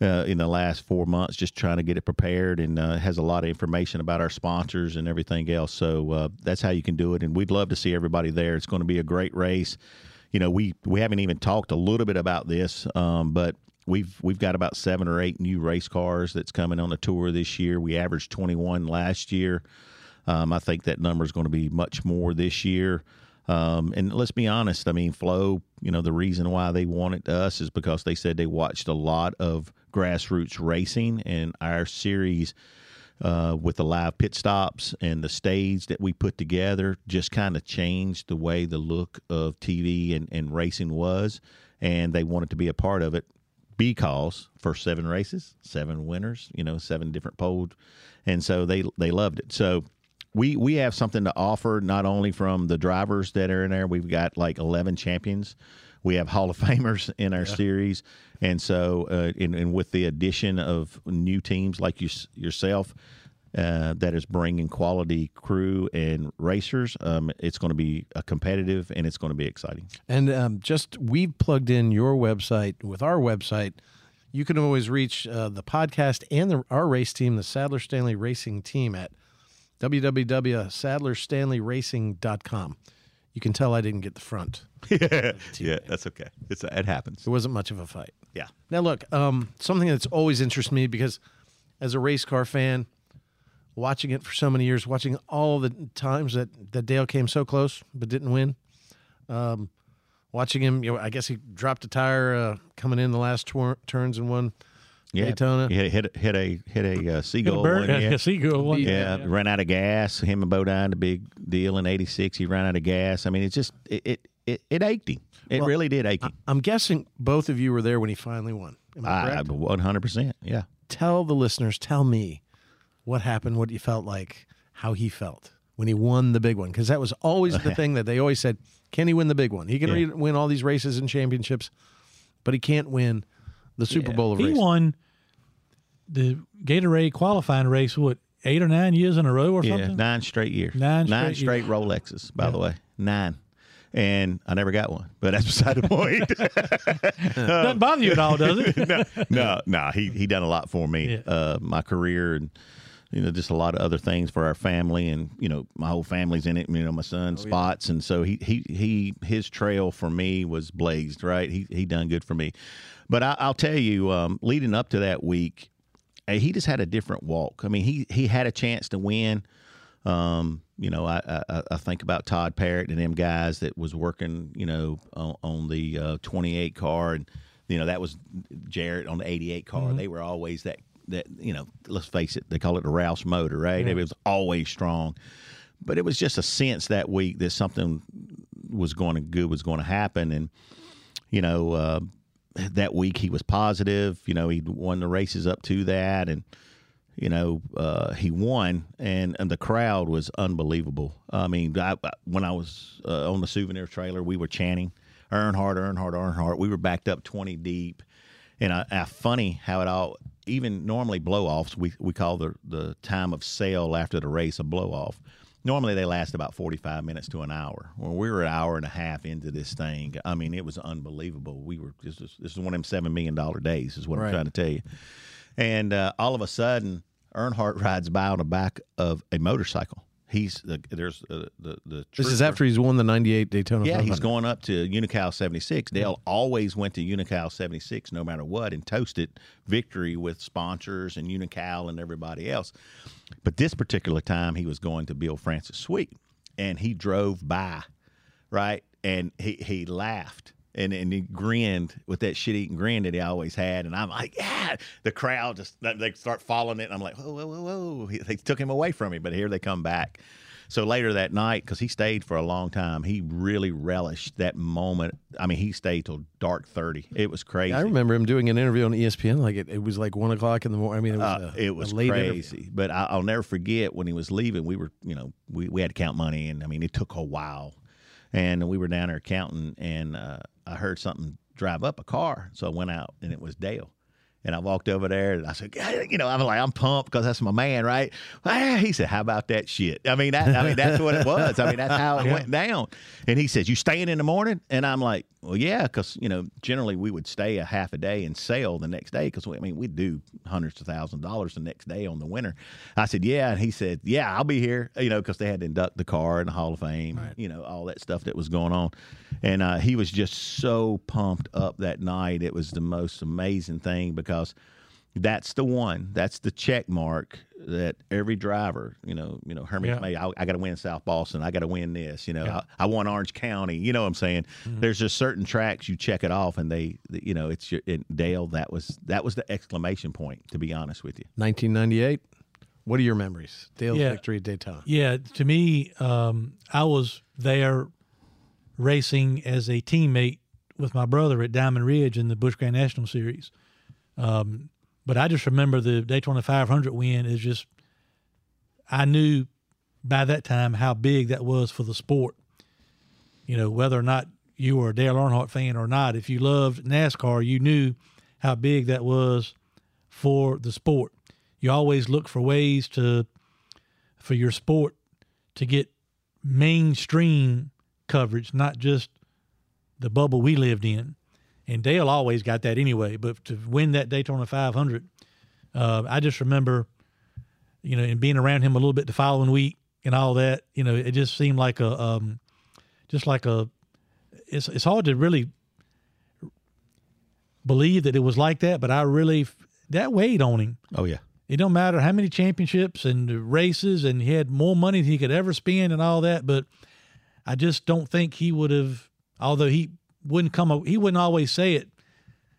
uh, in the last four months, just trying to get it prepared, and uh, it has a lot of information about our sponsors and everything else. So uh, that's how you can do it, and we'd love to see everybody there. It's going to be a great race. You know, we, we haven't even talked a little bit about this, um, but we've we've got about seven or eight new race cars that's coming on the tour this year. We averaged twenty-one last year. Um, I think that number is going to be much more this year. Um, and let's be honest, I mean, Flo, you know, the reason why they wanted us is because they said they watched a lot of grassroots racing, and our series uh, with the live pit stops and the stage that we put together just kind of changed the way the look of T V and, and racing was, and they wanted to be a part of it because first seven races, seven winners, you know, seven different poles, and so they they loved it. So we, we have something to offer, not only from the drivers that are in there. We've got like eleven champions. We have Hall of Famers in our yeah. series, and so uh, and, and with the addition of new teams like you, yourself, uh, that is bringing quality crew and racers. Um, it's going to be a competitive, and it's going to be exciting. And um, just we've plugged in your website with our website. You can always reach uh, the podcast and the, our race team, the Sadler Stanley Racing Team, at w w w dot sadler stanley racing dot com. You can tell I didn't get the front. Yeah, yeah, that's okay. It's it happens. It wasn't much of a fight. Yeah. Now look, um, something that's always interested me, because as a race car fan, watching it for so many years, watching all the times that, that Dale came so close but didn't win, um, watching him, you know, I guess he dropped a tire uh, coming in the last twir- turns and won. Yeah, Daytona. He hit a, hit a hit a uh, seagull. Hit a bird, one, yeah. a seagull one. Yeah, yeah, ran out of gas. Him and Bodine, the big deal in eighty-six. He ran out of gas. I mean, it's just it it it ached him. It well, really did ache him. I'm guessing both of you were there when he finally won. Am I one hundred percent. Yeah. Tell the listeners, tell me what happened, what you felt like, how he felt when he won the big one, because that was always the thing that they always said: can he win the big one? He can yeah. re- win all these races and championships, but he can't win the Super yeah. Bowl of he racing. He won the Gatorade qualifying race, what, eight or nine years in a row or yeah, something? nine straight years. Nine straight, nine straight years. Rolexes, by yeah. the way. Nine. And I never got one, but that's beside the point. Doesn't bother you at all, does it? no, no, no. He, he done a lot for me, yeah. uh, my career, and you know, just a lot of other things for our family, and you know, my whole family's in it. You know, my son oh, spots, yeah. and so he, he, he, his trail for me was blazed. Right, he he done good for me. But I, I'll tell you, um, leading up to that week, he just had a different walk. I mean, he he had a chance to win. Um, you know, I, I I think about Todd Parrott and them guys that was working, you know, on, on the uh, twenty-eight car, and you know, that was Jarrett on the eighty-eight car. Mm-hmm. They were always that. That, you know, let's face it, they call it the Rouse motor, right? Yeah. It was always strong. But it was just a sense that week that something was going to good was going to happen. And, you know, uh, that week he was positive. You know, he'd won the races up to that. And, you know, uh, he won. And, and the crowd was unbelievable. I mean, I, I, when I was uh, on the souvenir trailer, we were chanting, Earnhardt, Earnhardt, Earnhardt. We were backed up twenty deep. And I, I funny how it all, even normally blow-offs, we, we call the, the time of sale after the race a blow-off. Normally they last about forty-five minutes to an hour. When we were an hour and a half into this thing, I mean, it was unbelievable. We were just, this is one of them seven million dollars days is what right. I'm trying to tell you. And uh, all of a sudden, Earnhardt rides by on the back of a motorcycle. He's the, there's uh, the the. This is after he's won the ninety-eight Daytona. Yeah, he's going up to Unocal seventy-six. Dale yeah. always went to Unocal seventy-six no matter what, and toasted victory with sponsors and Unocal and everybody else. But this particular time, he was going to Bill Francis Sweet, and he drove by, right, and he he laughed. And and he grinned with that shit-eating grin that he always had. And I'm like, yeah. The crowd, just they start following it. And I'm like, whoa, whoa, whoa, whoa. He, they took him away from me, but here they come back. So later that night, because he stayed for a long time, he really relished that moment. I mean, he stayed till dark thirty. It was crazy. I remember him doing an interview on E S P N. Like it, it was like one o'clock in the morning. I mean, it was, a, uh, it was a late crazy. Interview. But I, I'll never forget when he was leaving. We were, you know, we, we had to count money. And, I mean, it took a while. And we were down there counting, and uh, I heard something drive up a car. So I went out, and it was Dale. And I walked over there, and I said, you know, I'm like, I'm pumped because that's my man, right? Ah, he said, how about that shit? I mean, that, I mean, that's what it was. I mean, that's how it yeah. went down. And he says, you staying in the morning? And I'm like, well, yeah, because, you know, generally we would stay a half a day and sail the next day because, I mean, we'd do hundreds of thousands of dollars the next day on the winter. I said, yeah. And he said, yeah, I'll be here, you know, because they had to induct the car in the Hall of Fame, right. you know, all that stuff that was going on. And uh, he was just so pumped up that night. It was the most amazing thing because Because that's the one, that's the check mark that every driver, you know, you know, Hermie, yeah. May, I, I got to win South Boston, I got to win this, you know, yeah. I, I won Orange County, you know what I'm saying? Mm-hmm. There's just certain tracks you check it off, and they, you know, it's your it, Dale. That was that was the exclamation point, to be honest with you. nineteen ninety-eight. What are your memories, Dale's yeah. victory at Daytona? Yeah, to me, um, I was there racing as a teammate with my brother at Diamond Ridge in the Busch Grand National Series. Um, but I just remember the Daytona five hundred win is just, I knew by that time how big that was for the sport. You know, whether or not you were a Dale Earnhardt fan or not, if you loved NASCAR, you knew how big that was for the sport. You always look for ways to for your sport to get mainstream coverage, not just the bubble we lived in. And Dale always got that anyway. But to win that Daytona five hundred, uh, I just remember, you know, and being around him a little bit the following week and all that, you know, it just seemed like a, um, just like a, it's it's hard to really believe that it was like that, but I really, that weighed on him. Oh, yeah. It don't matter how many championships and races, and he had more money than he could ever spend and all that, but I just don't think he would have, although he wouldn't come, he wouldn't always say it.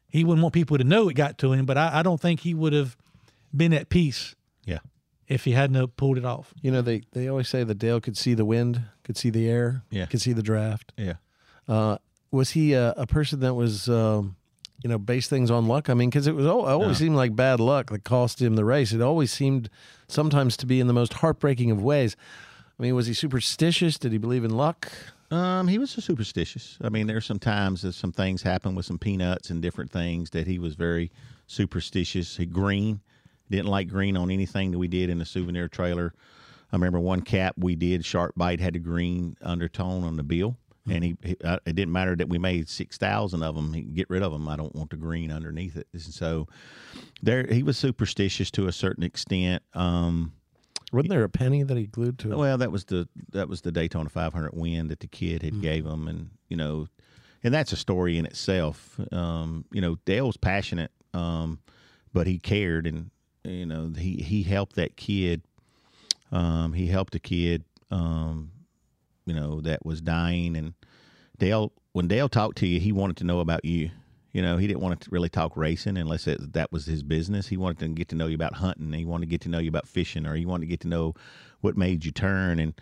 He wouldn't want people to know it got to him, but I, I don't think he would have been at peace. Yeah. If he hadn't pulled it off. You know, they, they always say that Dale could see the wind, could see the air, yeah. could see the draft. Yeah. Uh, was he a, a person that was... Um, you know, base things on luck? I mean, because it was oh, it always no. seemed like bad luck that cost him the race. It always seemed sometimes to be in the most heartbreaking of ways. I mean, was he superstitious? Did he believe in luck? Um, he was superstitious. I mean, there's some times that some things happened with some peanuts and different things that he was very superstitious. He green. Didn't like green on anything that we did in the souvenir trailer. I remember one cap we did, Shark Bite, had a green undertone on the bill. And he, he uh, it didn't matter that we made six thousand of them. He could get rid of them. I don't want the green underneath it. And so there, he was superstitious to a certain extent. Um, Wasn't there a penny that he glued to it? Well, that was the that was the Daytona five hundred win that the kid had mm. gave him, and you know, and that's a story in itself. Um, you know, Dale was passionate, um, but he cared, and you know, he he helped that kid. Um, he helped the kid. Um, you know, that was dying. And Dale, when Dale talked to you, he wanted to know about you. You know, he didn't want to really talk racing unless it, that was his business. He wanted to get to know you about hunting. He wanted to get to know you about fishing, or he wanted to get to know what made you turn. And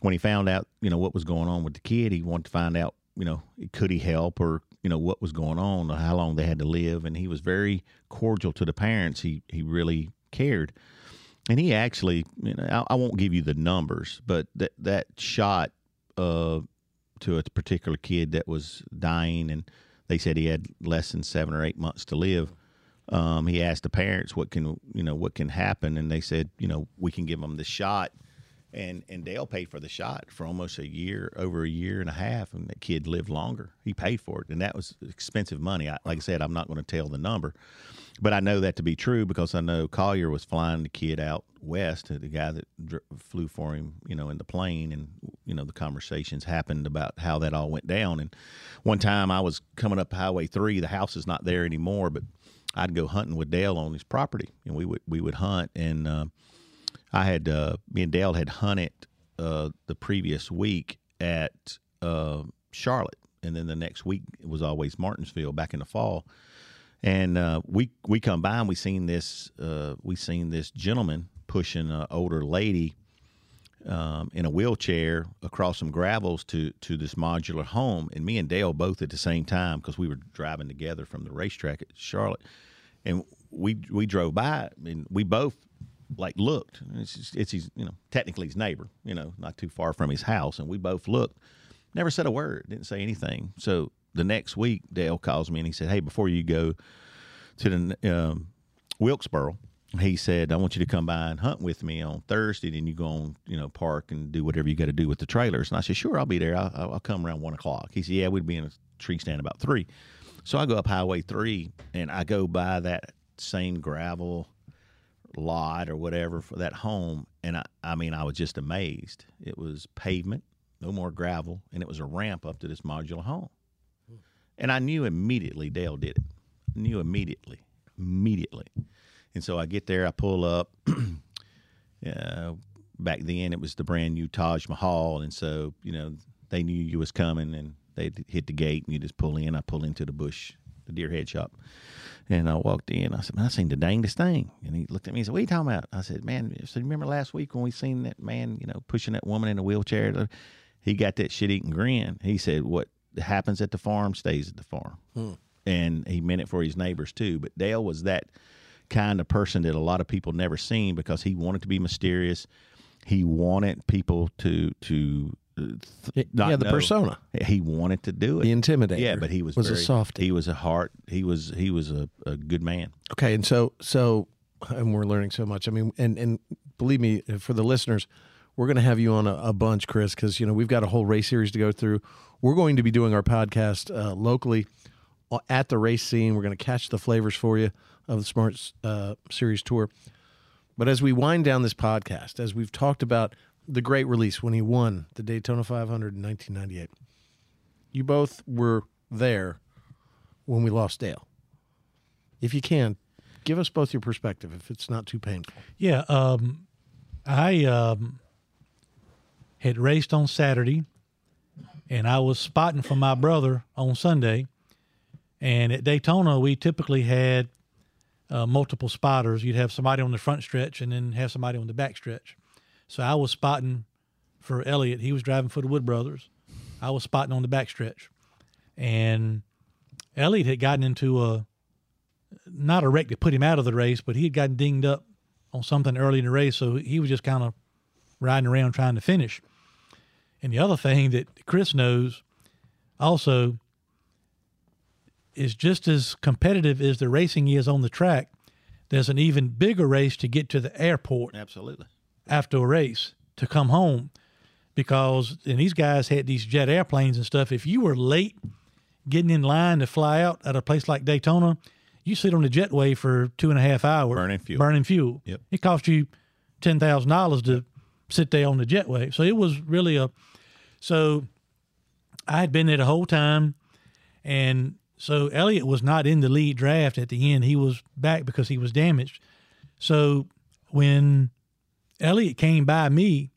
when he found out, you know, what was going on with the kid, he wanted to find out, you know, could he help, or, you know, what was going on, or how long they had to live. And he was very cordial to the parents. He, he really cared. And he actually, you know, I, I won't give you the numbers, but that, that shot, Uh, to a particular kid that was dying, and they said he had less than seven or eight months to live. Um, he asked the parents, "What can you know? What can happen?" And they said, "You know, we can give him the shot." And and Dale paid for the shot for almost a year, over a year and a half, and the kid lived longer. He paid for it, and that was expensive money. I, like I said, I'm not going to tell the number, but I know that to be true because I know Collier was flying the kid out west, the guy that dr- flew for him, you know, in the plane, and you know the conversations happened about how that all went down. And one time I was coming up Highway three, the house is not there anymore, but I'd go hunting with Dale on his property, and we would we would hunt. And uh, I had uh, me and Dale had hunted uh, the previous week at uh, Charlotte, and then the next week it was always Martinsville back in the fall. And uh, we we come by and we seen this uh, we seen this gentleman pushing an older lady um, in a wheelchair across some gravels to to this modular home. And me and Dale both at the same time, because we were driving together from the racetrack at Charlotte, and we we drove by and we both like looked. It's just, it's his, you know, technically his neighbor, you know, not too far from his house, and we both looked. Never said a word, didn't say anything. So the next week, Dale calls me and he said, "Hey, before you go to the um, Wilkesboro," he said, "I want you to come by and hunt with me on Thursday. Then you go on, you know, park and do whatever you got to do with the trailers." And I said, "Sure, I'll be there. I'll, I'll come around one o'clock." He said, "Yeah, we'd be in a tree stand about three." So I go up Highway three and I go by that same gravel lot or whatever for that home. And I, I mean, I was just amazed. It was pavement, no more gravel, and it was a ramp up to this modular home. And I knew immediately Dale did it. I knew immediately, immediately. And so I get there, I pull up. uh, back then it was the brand new Taj Mahal. And so, you know, they knew you was coming and they hit the gate and you just pull in. I pull into the bush, the deer head shop. And I walked in. I said, "Man, I seen the dangest thing." And he looked at me and said, "What are you talking about?" I said, "Man, so you remember last week when we seen that man, you know, pushing that woman in a wheelchair? He got that shit-eating grin." He said, "What happens at the farm stays at the farm." Hmm. And he meant it for his neighbors too. But Dale was that kind of person that a lot of people never seen because he wanted to be mysterious. He wanted people to to th- not yeah the know. persona. He wanted to do it. The intimidator. Yeah, but he was was very, a softie. He was a heart. He was he was a, a good man. Okay, and so so and we're learning so much. I mean, and and believe me, for the listeners, we're going to have you on a, a bunch, Chris, because, you know, we've got a whole race series to go through. We're going to be doing our podcast uh, locally at the race scene. We're going to catch the flavors for you of the Smart uh, Series Tour. But as we wind down this podcast, as we've talked about the great release when he won the Daytona five hundred in nineteen ninety-eight, you both were there when we lost Dale. If you can, give us both your perspective, if it's not too painful. Yeah, um, I um, had raced on Saturday, and I was spotting for my brother on Sunday. And at Daytona, we typically had uh, multiple spotters. You'd have somebody on the front stretch and then have somebody on the back stretch. So I was spotting for Elliot. He was driving for the Wood Brothers. I was spotting on the back stretch. And Elliot had gotten into a, not a wreck that put him out of the race, but he had gotten dinged up on something early in the race. So he was just kind of riding around trying to finish. And the other thing that Chris knows also is just as competitive as the racing is on the track, there's an even bigger race to get to the airport. Absolutely. After a race to come home, because, and these guys had these jet airplanes and stuff. If you were late getting in line to fly out at a place like Daytona, you sit on the jetway for two and a half hours. Burning fuel. Burning fuel. Yep. It cost you ten thousand dollars to sit there on the jetway. So it was really a, so I had been there the whole time, and so Elliot was not in the lead draft at the end. He was back because he was damaged. So when Elliot came by me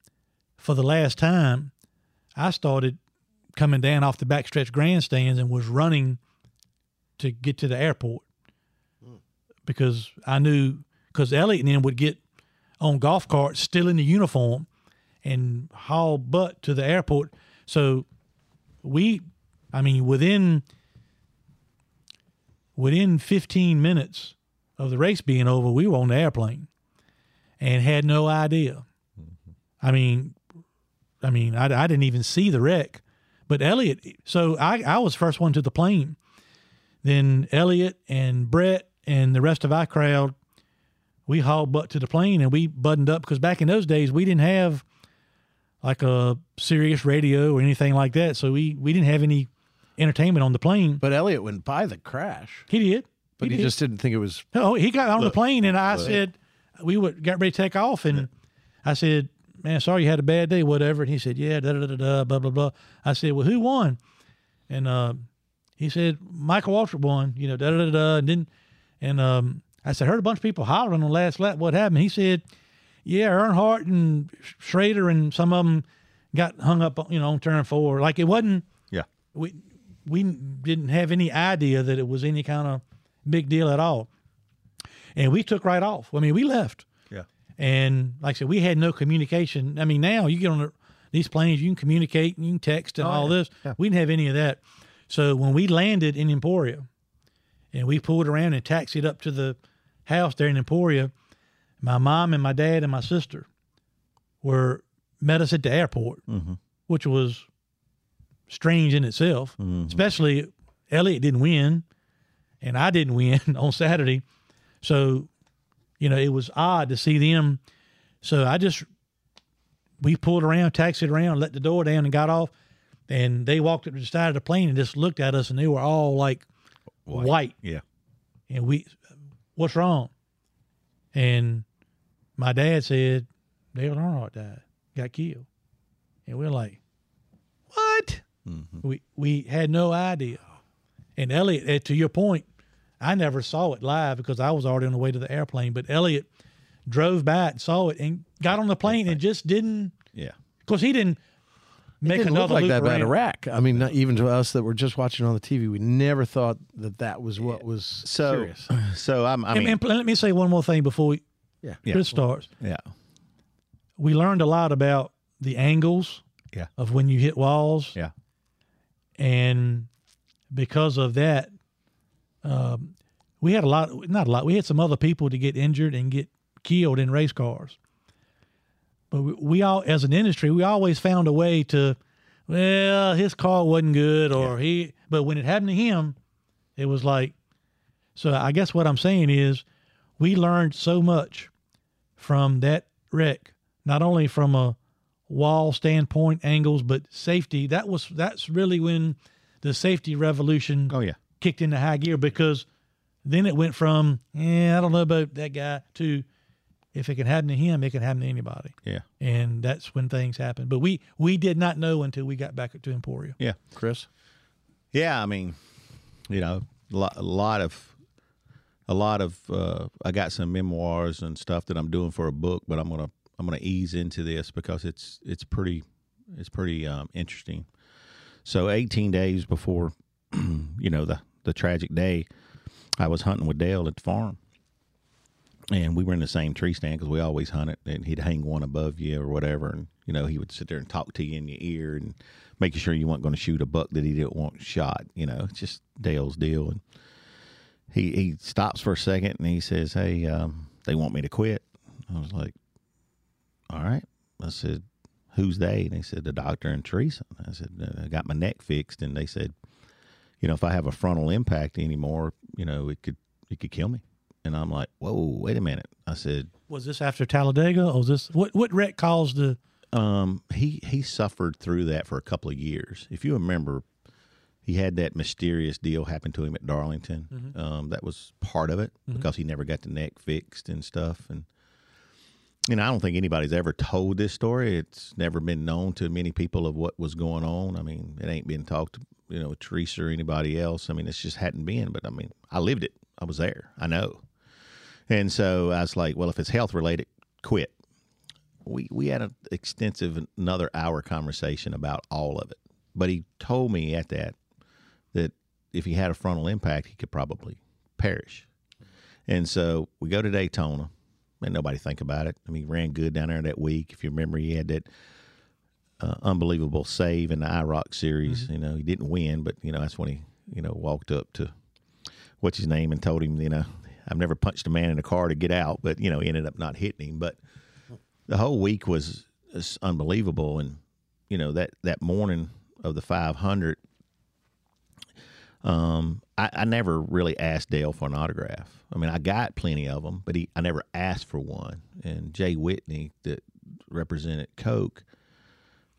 for the last time, I started coming down off the backstretch grandstands and was running to get to the airport mm. because I knew, because Elliot then would get on golf carts still in the uniform and haul butt to the airport. So we, I mean, within... Within fifteen minutes of the race being over, we were on the airplane and had no idea. Mm-hmm. I mean, I mean, I, I didn't even see the wreck. But Elliot, so I, I was first one to the plane. Then Elliot and Brett and the rest of our crowd, we hauled butt to the plane and we buttoned up, because back in those days, we didn't have like a Sirius radio or anything like that. So we, we didn't have any entertainment on the plane. But Elliot went by the crash. He did. But he, he did. Just didn't think it was... No, he got on look, the plane, and I look. said, we would, got ready to take off, and I said, man, sorry you had a bad day, whatever. And he said, yeah, da-da-da-da, blah, blah, blah. I said, well, who won? And uh, he said, Michael Waltrip won, you know, da-da-da-da. And then, and um, I said, heard a bunch of people hollering on the last lap, what happened? He said, yeah, Earnhardt and Schrader and some of them got hung up, you know, on turn four. Like, it wasn't... Yeah. We, We didn't have any idea that it was any kind of big deal at all. And we took right off. I mean, we left. Yeah. And like I said, we had no communication. I mean, now you get on the, these planes, you can communicate and you can text and oh, all yeah. this. Yeah. We didn't have any of that. So when we landed in Emporia and we pulled around and taxied up to the house there in Emporia, my mom and my dad and my sister were met us at the airport, mm-hmm. which was strange in itself, mm-hmm. especially Elliot didn't win and I didn't win on Saturday. So, you know, it was odd to see them. So I just, we pulled around, taxied around, let the door down and got off. And they walked up to the side of the plane and just looked at us, and they were all like white. white. Yeah. And we, what's wrong? And my dad said, Dale Earnhardt died, got killed. And we're like, what? Mm-hmm. We we had no idea. And Elliot, to your point, I never saw it live because I was already on the way to the airplane, but Elliot drove by and saw it and got on the plane and just didn't. Yeah. Because he didn't make didn't another look like that about Iraq. I mean, not even to us that were just watching on the T V, we never thought that that was what yeah. was so, serious. So I'm, I mean. And, and let me say one more thing before we, yeah. Chris yeah. starts. Yeah. We learned a lot about the angles yeah. of when you hit walls. Yeah. And because of that, um, we had a lot, not a lot, we had some other people to get injured and get killed in race cars. But we, we all, as an industry, we always found a way to, well, his car wasn't good or yeah. he, but when it happened to him, it was like, so I guess what I'm saying is we learned so much from that wreck, not only from a wall standpoint, angles, but safety. That was, that's really when the safety revolution oh, yeah. kicked into high gear, because then it went from, eh, I don't know about that guy, to if it can happen to him, it can happen to anybody. Yeah. And that's when things happened. But we, we did not know until we got back to Emporia. Yeah. Chris? Yeah. I mean, you know, a lot, a lot of, a lot of, uh, I got some memoirs and stuff that I'm doing for a book, but I'm going to, I'm going to ease into this because it's, it's pretty, it's pretty, um, interesting. So eighteen days before, you know, the, the tragic day, I was hunting with Dale at the farm, and we were in the same tree stand because we always hunted, and he'd hang one above you or whatever. And, you know, he would sit there and talk to you in your ear and making sure you weren't going to shoot a buck that he didn't want shot. You know, it's just Dale's deal. And he, he stops for a second and he says, hey, um, they want me to quit. I was like, all right. I said, who's they? And he said, the doctor and Teresa. I said, I got my neck fixed. And they said, you know, if I have a frontal impact anymore, you know, it could, it could kill me. And I'm like, whoa, wait a minute. I said, was this after Talladega, or was this, what, what wreck caused the, um, he, he suffered through that for a couple of years. If you remember, he had that mysterious deal happen to him at Darlington. Mm-hmm. Um, that was part of it, mm-hmm. because he never got the neck fixed and stuff. And, you know, I don't think anybody's ever told this story. It's never been known to many people of what was going on. I mean, it ain't been talked to, you know, Teresa or anybody else. I mean, it's just hadn't been, but I mean, I lived it. I was there. I know. And so I was like, well, if it's health related, quit. We we had an extensive another hour conversation about all of it. But he told me at that that if he had a frontal impact, he could probably perish. And so we go to Daytona, and nobody think about it. I mean, he ran good down there that week. If you remember, he had that uh, unbelievable save in the I ROC series. Mm-hmm. You know, he didn't win, but, you know, that's when he, you know, walked up to what's his name and told him, you know, I've never punched a man in a car to get out, but, you know, he ended up not hitting him. But the whole week was unbelievable. And, you know, that, that morning of the five hundred, um, I, I never really asked Dale for an autograph. I mean, I got plenty of them, but he, I never asked for one. And Jay Whitney, that represented Coke,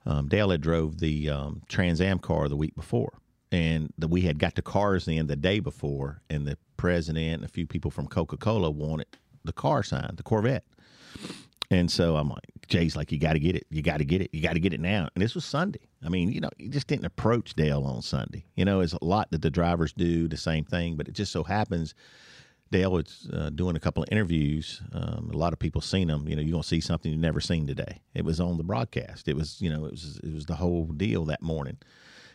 um, Dale had drove the um, Trans Am car the week before. And the, we had got the cars in the day before, and the president and a few people from Coca-Cola wanted the car signed, the Corvette. And so I'm like, Jay's like, you got to get it. You got to get it. You got to get it now. And this was Sunday. I mean, you know, you just didn't approach Dale on Sunday. You know, it's a lot that the drivers do the same thing, but it just so happens Dale was uh, doing a couple of interviews. Um, a lot of people seen them. You know, you're going to see something you've never seen today. It was on the broadcast. It was, you know, it was, it was the whole deal that morning.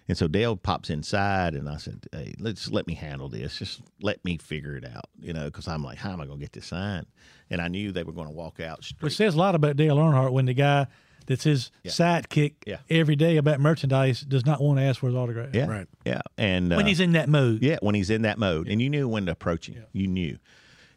And so Dale pops inside, and I said, hey, let's let me handle this. Just let me figure it out, you know, because I'm like, how am I going to get this signed? And I knew they were going to walk out straight. Which says a lot about Dale Earnhardt when the guy that's his yeah. sidekick yeah. every day about merchandise does not want to ask for his autograph. Yeah, right. Yeah. And, uh, when he's in that mode. Yeah, when he's in that mode. And you knew when to approach him. Yeah. You knew.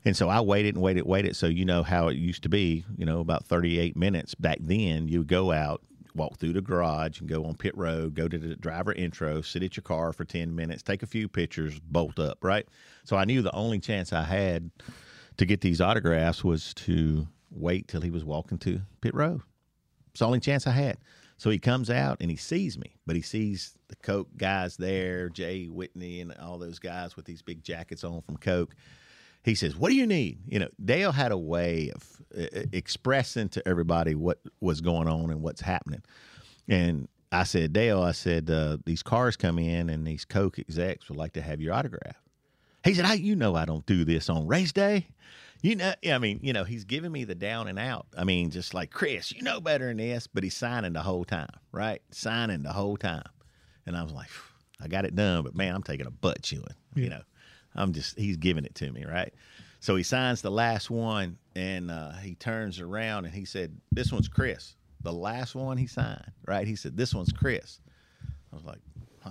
And so I waited and waited, waited. So you know how it used to be, you know, about thirty-eight minutes back then, you would go out, walk through the garage and go on pit road, go to the driver intro, sit at your car for ten minutes, take a few pictures, bolt up, right? So I knew the only chance I had to get these autographs was to wait till he was walking to pit road. It's the only chance I had. So he comes out and he sees me, but he sees the Coke guys there, Jay Whitney and all those guys with these big jackets on from Coke. He says, what do you need? You know, Dale had a way of uh, expressing to everybody what was going on and what's happening. And I said, Dale, I said, uh, these cars come in and these Coke execs would like to have your autograph. He said, I, you know, I don't do this on race day. You know, I mean, you know, he's giving me the down and out. I mean, just like, Chris, you know better than this, but he's signing the whole time, right? Signing the whole time. And I was like, I got it done, but man, I'm taking a butt chewing, yeah. you know. I'm just, he's giving it to me, right? So he signs the last one, and uh, he turns around, and he said, this one's Chris. The last one he signed, right? He said, this one's Chris. I was like, huh,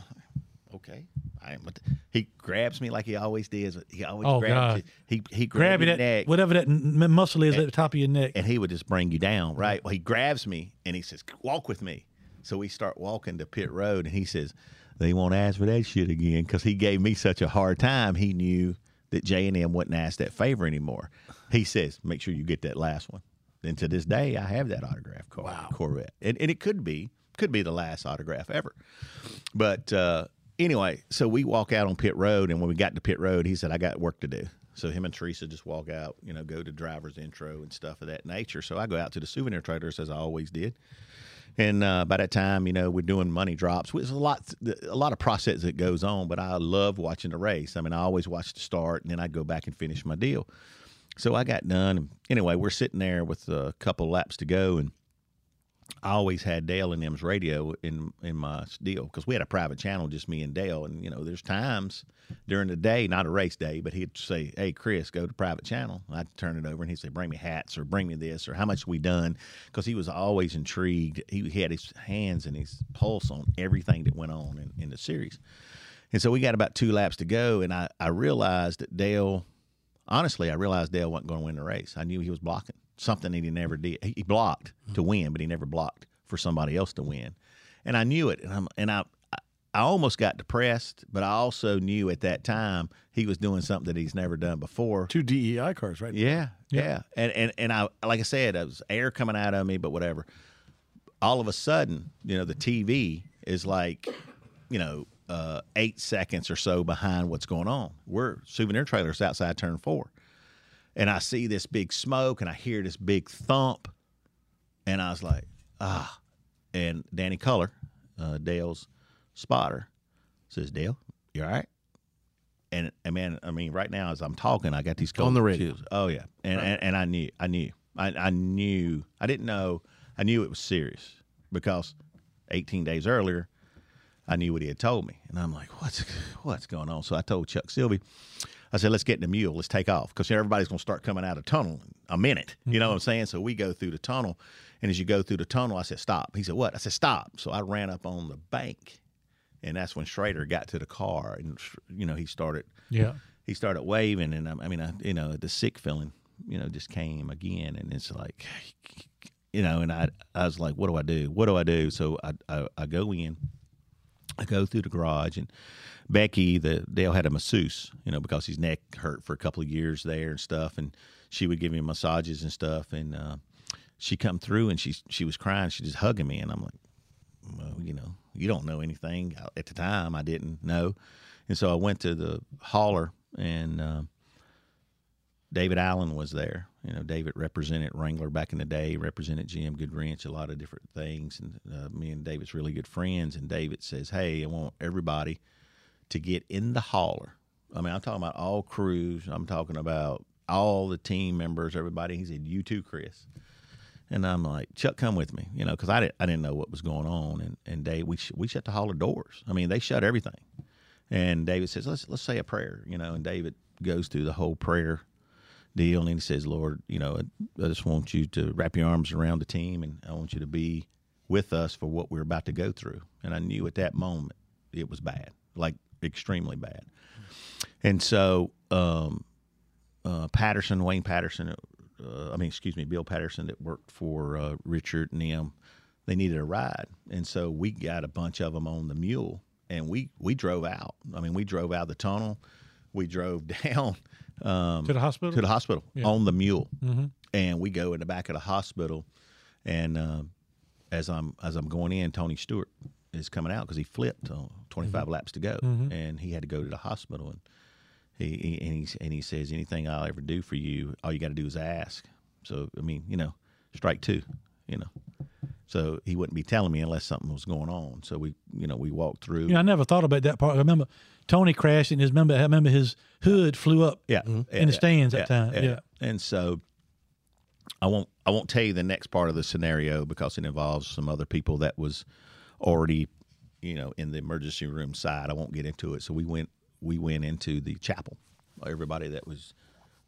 okay. I ain't, he grabs me like he always does. He always oh, grabs you. He, he grabs your that, neck. Whatever that muscle is and, at the top of your neck. And he would just bring you down, right? Well, he grabs me, and he says, walk with me. So we start walking to pit road, and he says, they won't ask for that shit again, because he gave me such a hard time. He knew that J and M wouldn't ask that favor anymore. He says, make sure you get that last one. And to this day, I have that autograph card, wow. Corvette. And, and it could be could be the last autograph ever. But uh, anyway, so we walk out on pit road, and when we got to pit road, he said, I got work to do. So him and Teresa just walk out, you know, go to driver's intro and stuff of that nature. So I go out to the souvenir traders, as I always did. And uh, by that time, you know, we're doing money drops. There's a lot, a lot of process that goes on, but I love watching the race. I mean, I always watch the start, and then I'd go back and finish my deal. So I got done. Anyway, we're sitting there with a couple laps to go, and I always had Dale and them's radio in, in my deal because we had a private channel, just me and Dale. And, you know, there's times during the day, not a race day, but he'd say, hey, Chris, go to private channel. I'd turn it over, and he'd say, bring me hats or bring me this or how much we done, because he was always intrigued. He, he had his hands and his pulse on everything that went on in, in the series. And so we got about two laps to go, and I, I realized that Dale, honestly, I realized Dale wasn't going to win the race. I knew he was blocking. Something that he never did. He blocked to win, but he never blocked for somebody else to win. And I knew it. And, I'm, and I I almost got depressed, but I also knew at that time he was doing something that he's never done before. Two D E I cars, right? Yeah, yeah. yeah. And, and, and I, like I said, it was air coming out of me, but whatever. All of a sudden, you know, the T V is like, you know, uh, eight seconds or so behind what's going on. We're souvenir trailers outside turn four. And I see this big smoke, and I hear this big thump, and I was like, ah. And Danny Culler, uh, Dale's spotter, says, Dale, you all right? And, and man, I mean, right now as I'm talking, I got these cold on the radio. Oh yeah, and, right. and and I knew, I knew, I, I knew, I didn't know, I knew it was serious because eighteen days earlier, I knew what he had told me, and I'm like, what's what's going on? So I told Chuck Silvey. I said, let's get in the mule. Let's take off because you know, everybody's going to start coming out of tunnel in a minute. You know what I'm saying? So we go through the tunnel, and as you go through the tunnel, I said, stop. He said, what? I said, stop. So I ran up on the bank, and that's when Schrader got to the car, and you know he started. Yeah. He started waving, and I mean, I, you know, the sick feeling, you know, just came again, and it's like, you know, and I, I was like, what do I do? What do I do? So I, I, I go in. I go through the garage, and Becky, the Dale had a masseuse, you know, because his neck hurt for a couple of years there and stuff, and she would give me massages and stuff, and uh, she come through, and she she was crying. She just hugging me, and I'm like, well, you know, you don't know anything. At the time, I didn't know, and so I went to the hauler, and uh, David Allen was there. You know, David represented Wrangler back in the day, represented G M Goodwrench, a lot of different things. And uh, me and David's really good friends. And David says, hey, I want everybody to get in the hauler. I mean, I'm talking about all crews. I'm talking about all the team members, everybody. He said, you too, Chris. And I'm like, Chuck, come with me, you know, because I didn't, I didn't know what was going on. And, and Dave, we, sh- we shut the hauler doors. I mean, they shut everything. And David says, let's, let's say a prayer, you know, and David goes through the whole prayer deal, and he says, Lord, you know, I just want you to wrap your arms around the team, and I want you to be with us for what we're about to go through. And I knew at that moment it was bad, like extremely bad. And so um, uh, Patterson, Wayne Patterson, uh, I mean, excuse me, Bill Patterson that worked for uh, Richard and him, they needed a ride. And so we got a bunch of them on the mule, and we, we drove out. I mean, we drove out of the tunnel. We drove down um, to the hospital, to the hospital yeah. on the mule. Mm-hmm. And we go in the back of the hospital. And um, as I'm as I'm going in, Tony Stewart is coming out because he flipped on twenty-five mm-hmm. laps to go. Mm-hmm. And he had to go to the hospital. And he, he, and, he, and he says, anything I'll ever do for you, all you got to do is ask. So, I mean, you know, strike two, you know. So he wouldn't be telling me unless something was going on. So we, you know, we walked through. Yeah, I never thought about that part. I remember Tony crashed, and his remember, I remember his hood flew up. Yeah, in yeah, the stands yeah, that time. Yeah. yeah, and so I won't, I won't tell you the next part of the scenario because it involves some other people that was already, you know, in the emergency room side. I won't get into it. So we went, we went into the chapel. Everybody that was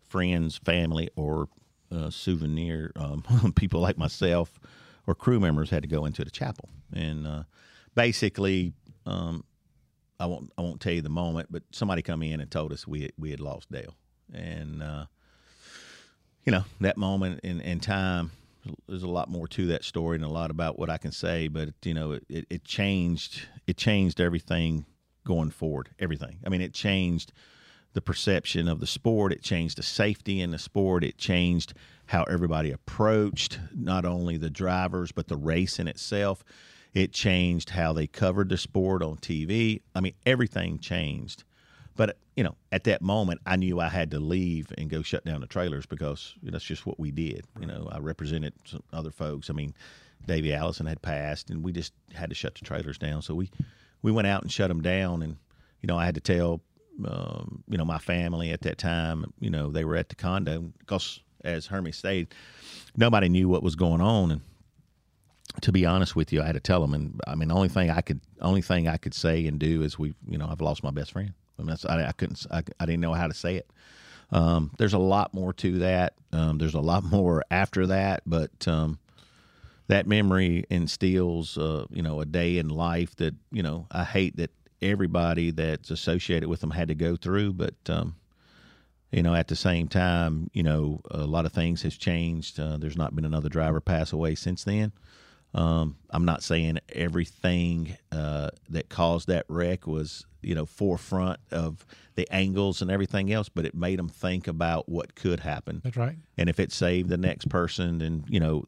friends, family, or uh, souvenir um, people like myself. Or crew members had to go into the chapel, and uh, basically, um, I won't I won't tell you the moment, but somebody come in and told us we had, we had lost Dale, and uh, you know that moment in, in time. There's a lot more to that story and a lot about what I can say, but you know it, it, it changed it changed everything going forward. Everything. I mean, it changed the perception of the sport. It changed the safety in the sport. It changed how everybody approached not only the drivers but the race in itself. It changed how they covered the sport on T V. I mean, everything changed. But, you know, at that moment, I knew I had to leave and go shut down the trailers because you know, that's just what we did. You know, I represented some other folks. I mean, Davey Allison had passed, and we just had to shut the trailers down. So we, we went out and shut them down. And, you know, I had to tell, um, you know, my family at that time, you know, they were at the condo because, as Hermie stated, nobody knew what was going on. And to be honest with you, I had to tell them. And, I mean, the only thing I could, only thing I could say and do is we, you know, I've lost my best friend. I mean, that's, I, I couldn't. I, I didn't know how to say it. Um, there's a lot more to that. Um, there's a lot more after that, but um, that memory instills, uh, you know, a day in life that you know I hate that everybody that's associated with them had to go through. But um, you know, at the same time, you know, a lot of things has changed. Uh, there's not been another driver pass away since then. Um, I'm not saying everything uh, that caused that wreck was, you know, forefront of the angles and everything else, but it made them think about what could happen. That's right. And if it saved the next person, then, you know,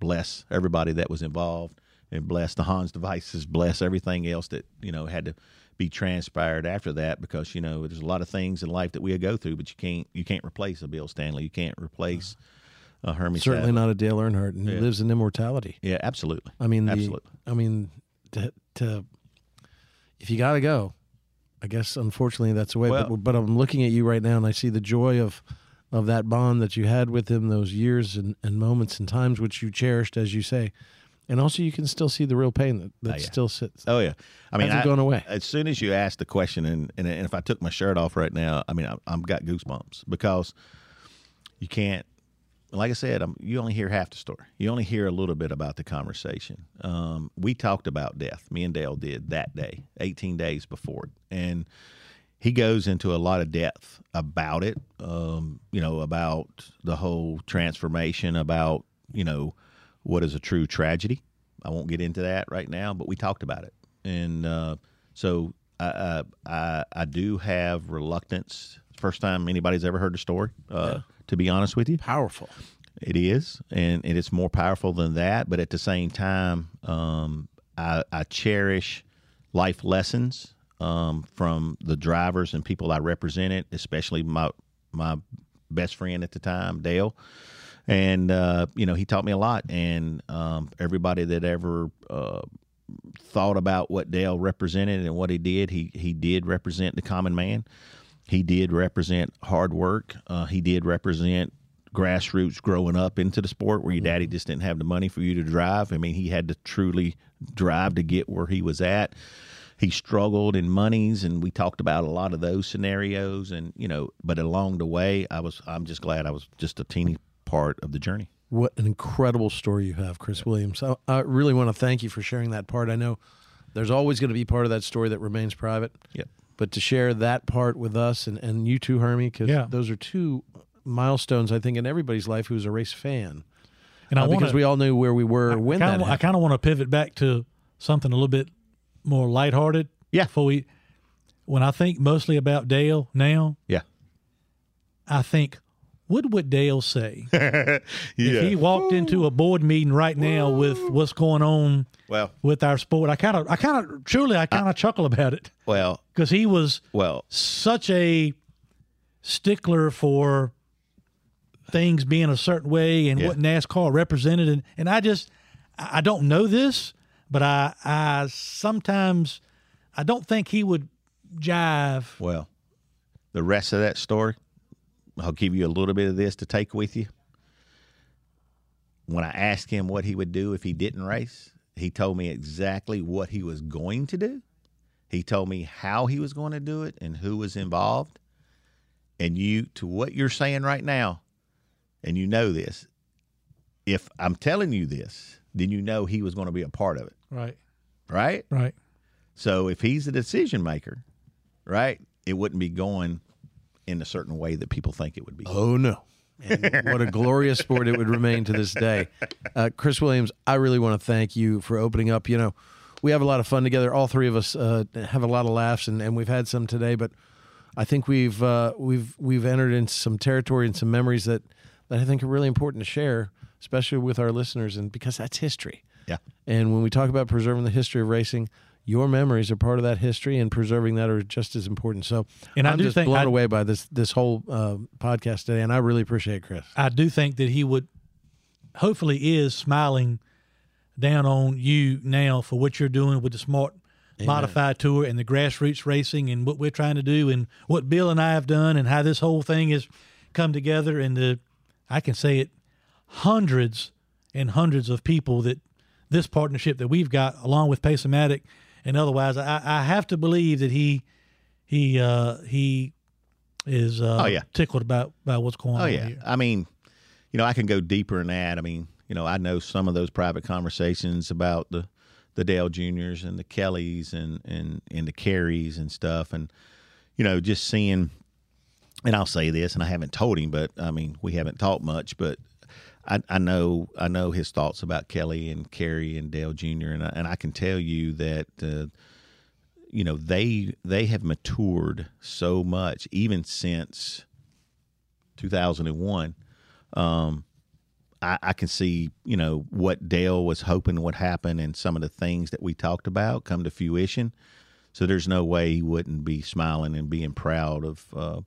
bless everybody that was involved and bless the Hans devices, bless everything else that, you know, had to be transpired after that because, you know, there's a lot of things in life that we go through, but you can't you can't replace a Bill Stanley. You can't replace... Uh-huh. Uh, Hermie Sadler. Certainly not a Dale Earnhardt, and yeah. He lives in immortality. Yeah, absolutely. I mean, the, absolutely. I mean, to, to if you got to go, I guess unfortunately that's the way. Well, but, but I'm looking at you right now, and I see the joy of of that bond that you had with him, those years and, and moments and times which you cherished, as you say, and also you can still see the real pain that, that oh, yeah. still sits. Oh yeah, I mean, hasn't I, gone away. As soon as you asked the question, and, and and if I took my shirt off right now, I mean, I, I've got goosebumps because you can't. Like I said, I'm, you only hear half the story. You only hear a little bit about the conversation. Um, we talked about death. Me and Dale did that day, eighteen days before it. And he goes into a lot of depth about it, um, you know, about the whole transformation, about, you know, what is a true tragedy. I won't get into that right now, but we talked about it. And uh, so I, I, I do have reluctance. First time anybody's ever heard the story. Uh, yeah. To be honest with you, powerful it is, and it is more powerful than that. But at the same time, um, I, I cherish life lessons um, from the drivers and people I represented, especially my my best friend at the time, Dale. And uh, you know, he taught me a lot. And um, everybody that ever uh, thought about what Dale represented and what he did, he he did represent the common man. He did represent hard work. Uh, he did represent grassroots growing up into the sport where your daddy just didn't have the money for you to drive. I mean, he had to truly drive to get where he was at. He struggled in monies, and we talked about a lot of those scenarios. And, you know, but along the way, I was, I'm just glad I was just a teeny part of the journey. What an incredible story you have, Chris Williams. I, I really want to thank you for sharing that part. I know there's always going to be part of that story that remains private. Yep. But to share that part with us and, and you too, Hermie, because yeah. those are two milestones, I think, in everybody's life who's a race fan. And I uh, wanna, because we all knew where we were I, when kinda, that happened. I kind of want to pivot back to something a little bit more lighthearted. Yeah. Before we, when I think mostly about Dale now, yeah, I think, what would Dale say yeah. if he walked Ooh. into a board meeting right now Ooh. with what's going on well, with our sport? I kind of, I kind of, truly, I kind of chuckle about it. Well, because he was well such a stickler for things being a certain way and yeah. what NASCAR represented, and, and I just, I don't know this, but I, I sometimes, I don't think he would jive. Well, the rest of that story. I'll give you a little bit of this to take with you. When I asked him what he would do if he didn't race, he told me exactly what he was going to do. He told me how he was going to do it and who was involved. And you, to what you're saying right now, and you know this, if I'm telling you this, then you know he was going to be a part of it. Right. Right? Right. So if he's a decision maker, right, it wouldn't be going in a certain way that people think it would be. Oh, no. And what a glorious sport it would remain to this day. Uh, Chris Williams, I really want to thank you for opening up. You know, we have a lot of fun together. All three of us uh, have a lot of laughs, and, and we've had some today, but I think we've uh, we've we've entered into some territory and some memories that that I think are really important to share, especially with our listeners, and because that's history. Yeah. And when we talk about preserving the history of racing, your memories are part of that history, and preserving that are just as important. So and I'm I do just think blown I, away by this this whole uh, podcast today, and I really appreciate Chris. I do think that he would, hopefully, is smiling down on you now for what you're doing with the Smart Amen. Modified Tour and the grassroots racing and what we're trying to do and what Bill and I have done and how this whole thing has come together, and the, I can say it, hundreds and hundreds of people that this partnership that we've got along with Pace-O-Matic and otherwise, I, I have to believe that he he uh, he is uh, oh, yeah. tickled about, about what's going oh, on yeah. here. I mean, you know, I can go deeper in that. I mean, you know, I know some of those private conversations about the, the Dale Juniors and the Kellys and, and, and the Carries and stuff. And, you know, just seeing, and I'll say this, and I haven't told him, but, I mean, we haven't talked much, but I, I know I know his thoughts about Kelly and Carrie and Dale Junior And I, and I can tell you that, uh, you know, they they have matured so much, even since two thousand one. Um, I, I can see, you know, what Dale was hoping would happen and some of the things that we talked about come to fruition. So there's no way he wouldn't be smiling and being proud of uh,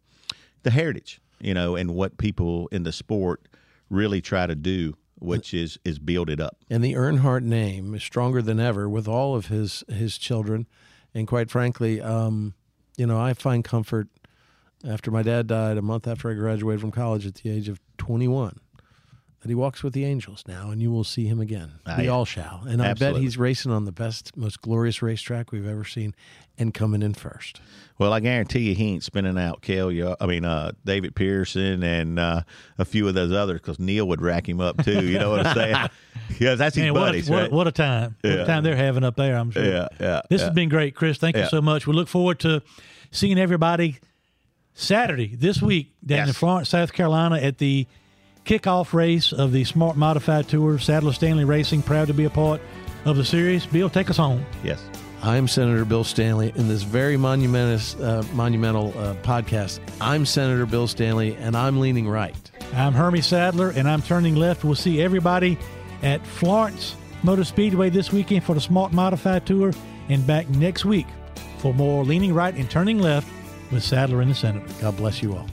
the heritage, you know, and what people in the sport really try to do, which is is build it up. And the Earnhardt name is stronger than ever with all of his his children. And quite frankly, um, you know, I find comfort after my dad died a month after I graduated from college at the age of twenty-one, that he walks with the angels now, and you will see him again. Ah, we yeah. all shall. And Absolutely. I bet he's racing on the best, most glorious racetrack we've ever seen and coming in first. Well, I guarantee you he ain't spinning out Kel, I mean, uh, David Pearson and uh, a few of those others, because Neil would rack him up too. You know what I'm saying? Yeah, that's his Man, buddies, what a, right? What a time. Yeah. What a time they're having up there, I'm sure. Yeah, yeah. This yeah. has been great, Chris. Thank yeah. you so much. We look forward to seeing everybody Saturday this week down yes. in Florence, South Carolina at the kickoff race of the Smart Modified Tour. Sadler Stanley Racing, proud to be a part of the series. Bill, take us home. Yes. I'm Senator Bill Stanley. In this very monumentous, uh, monumental uh, podcast, I'm Senator Bill Stanley, and I'm leaning right. I'm Hermie Sadler, and I'm turning left. We'll see everybody at Florence Motor Speedway this weekend for the Smart Modified Tour, and back next week for more Leaning Right and Turning Left with Sadler and the Senator. God bless you all.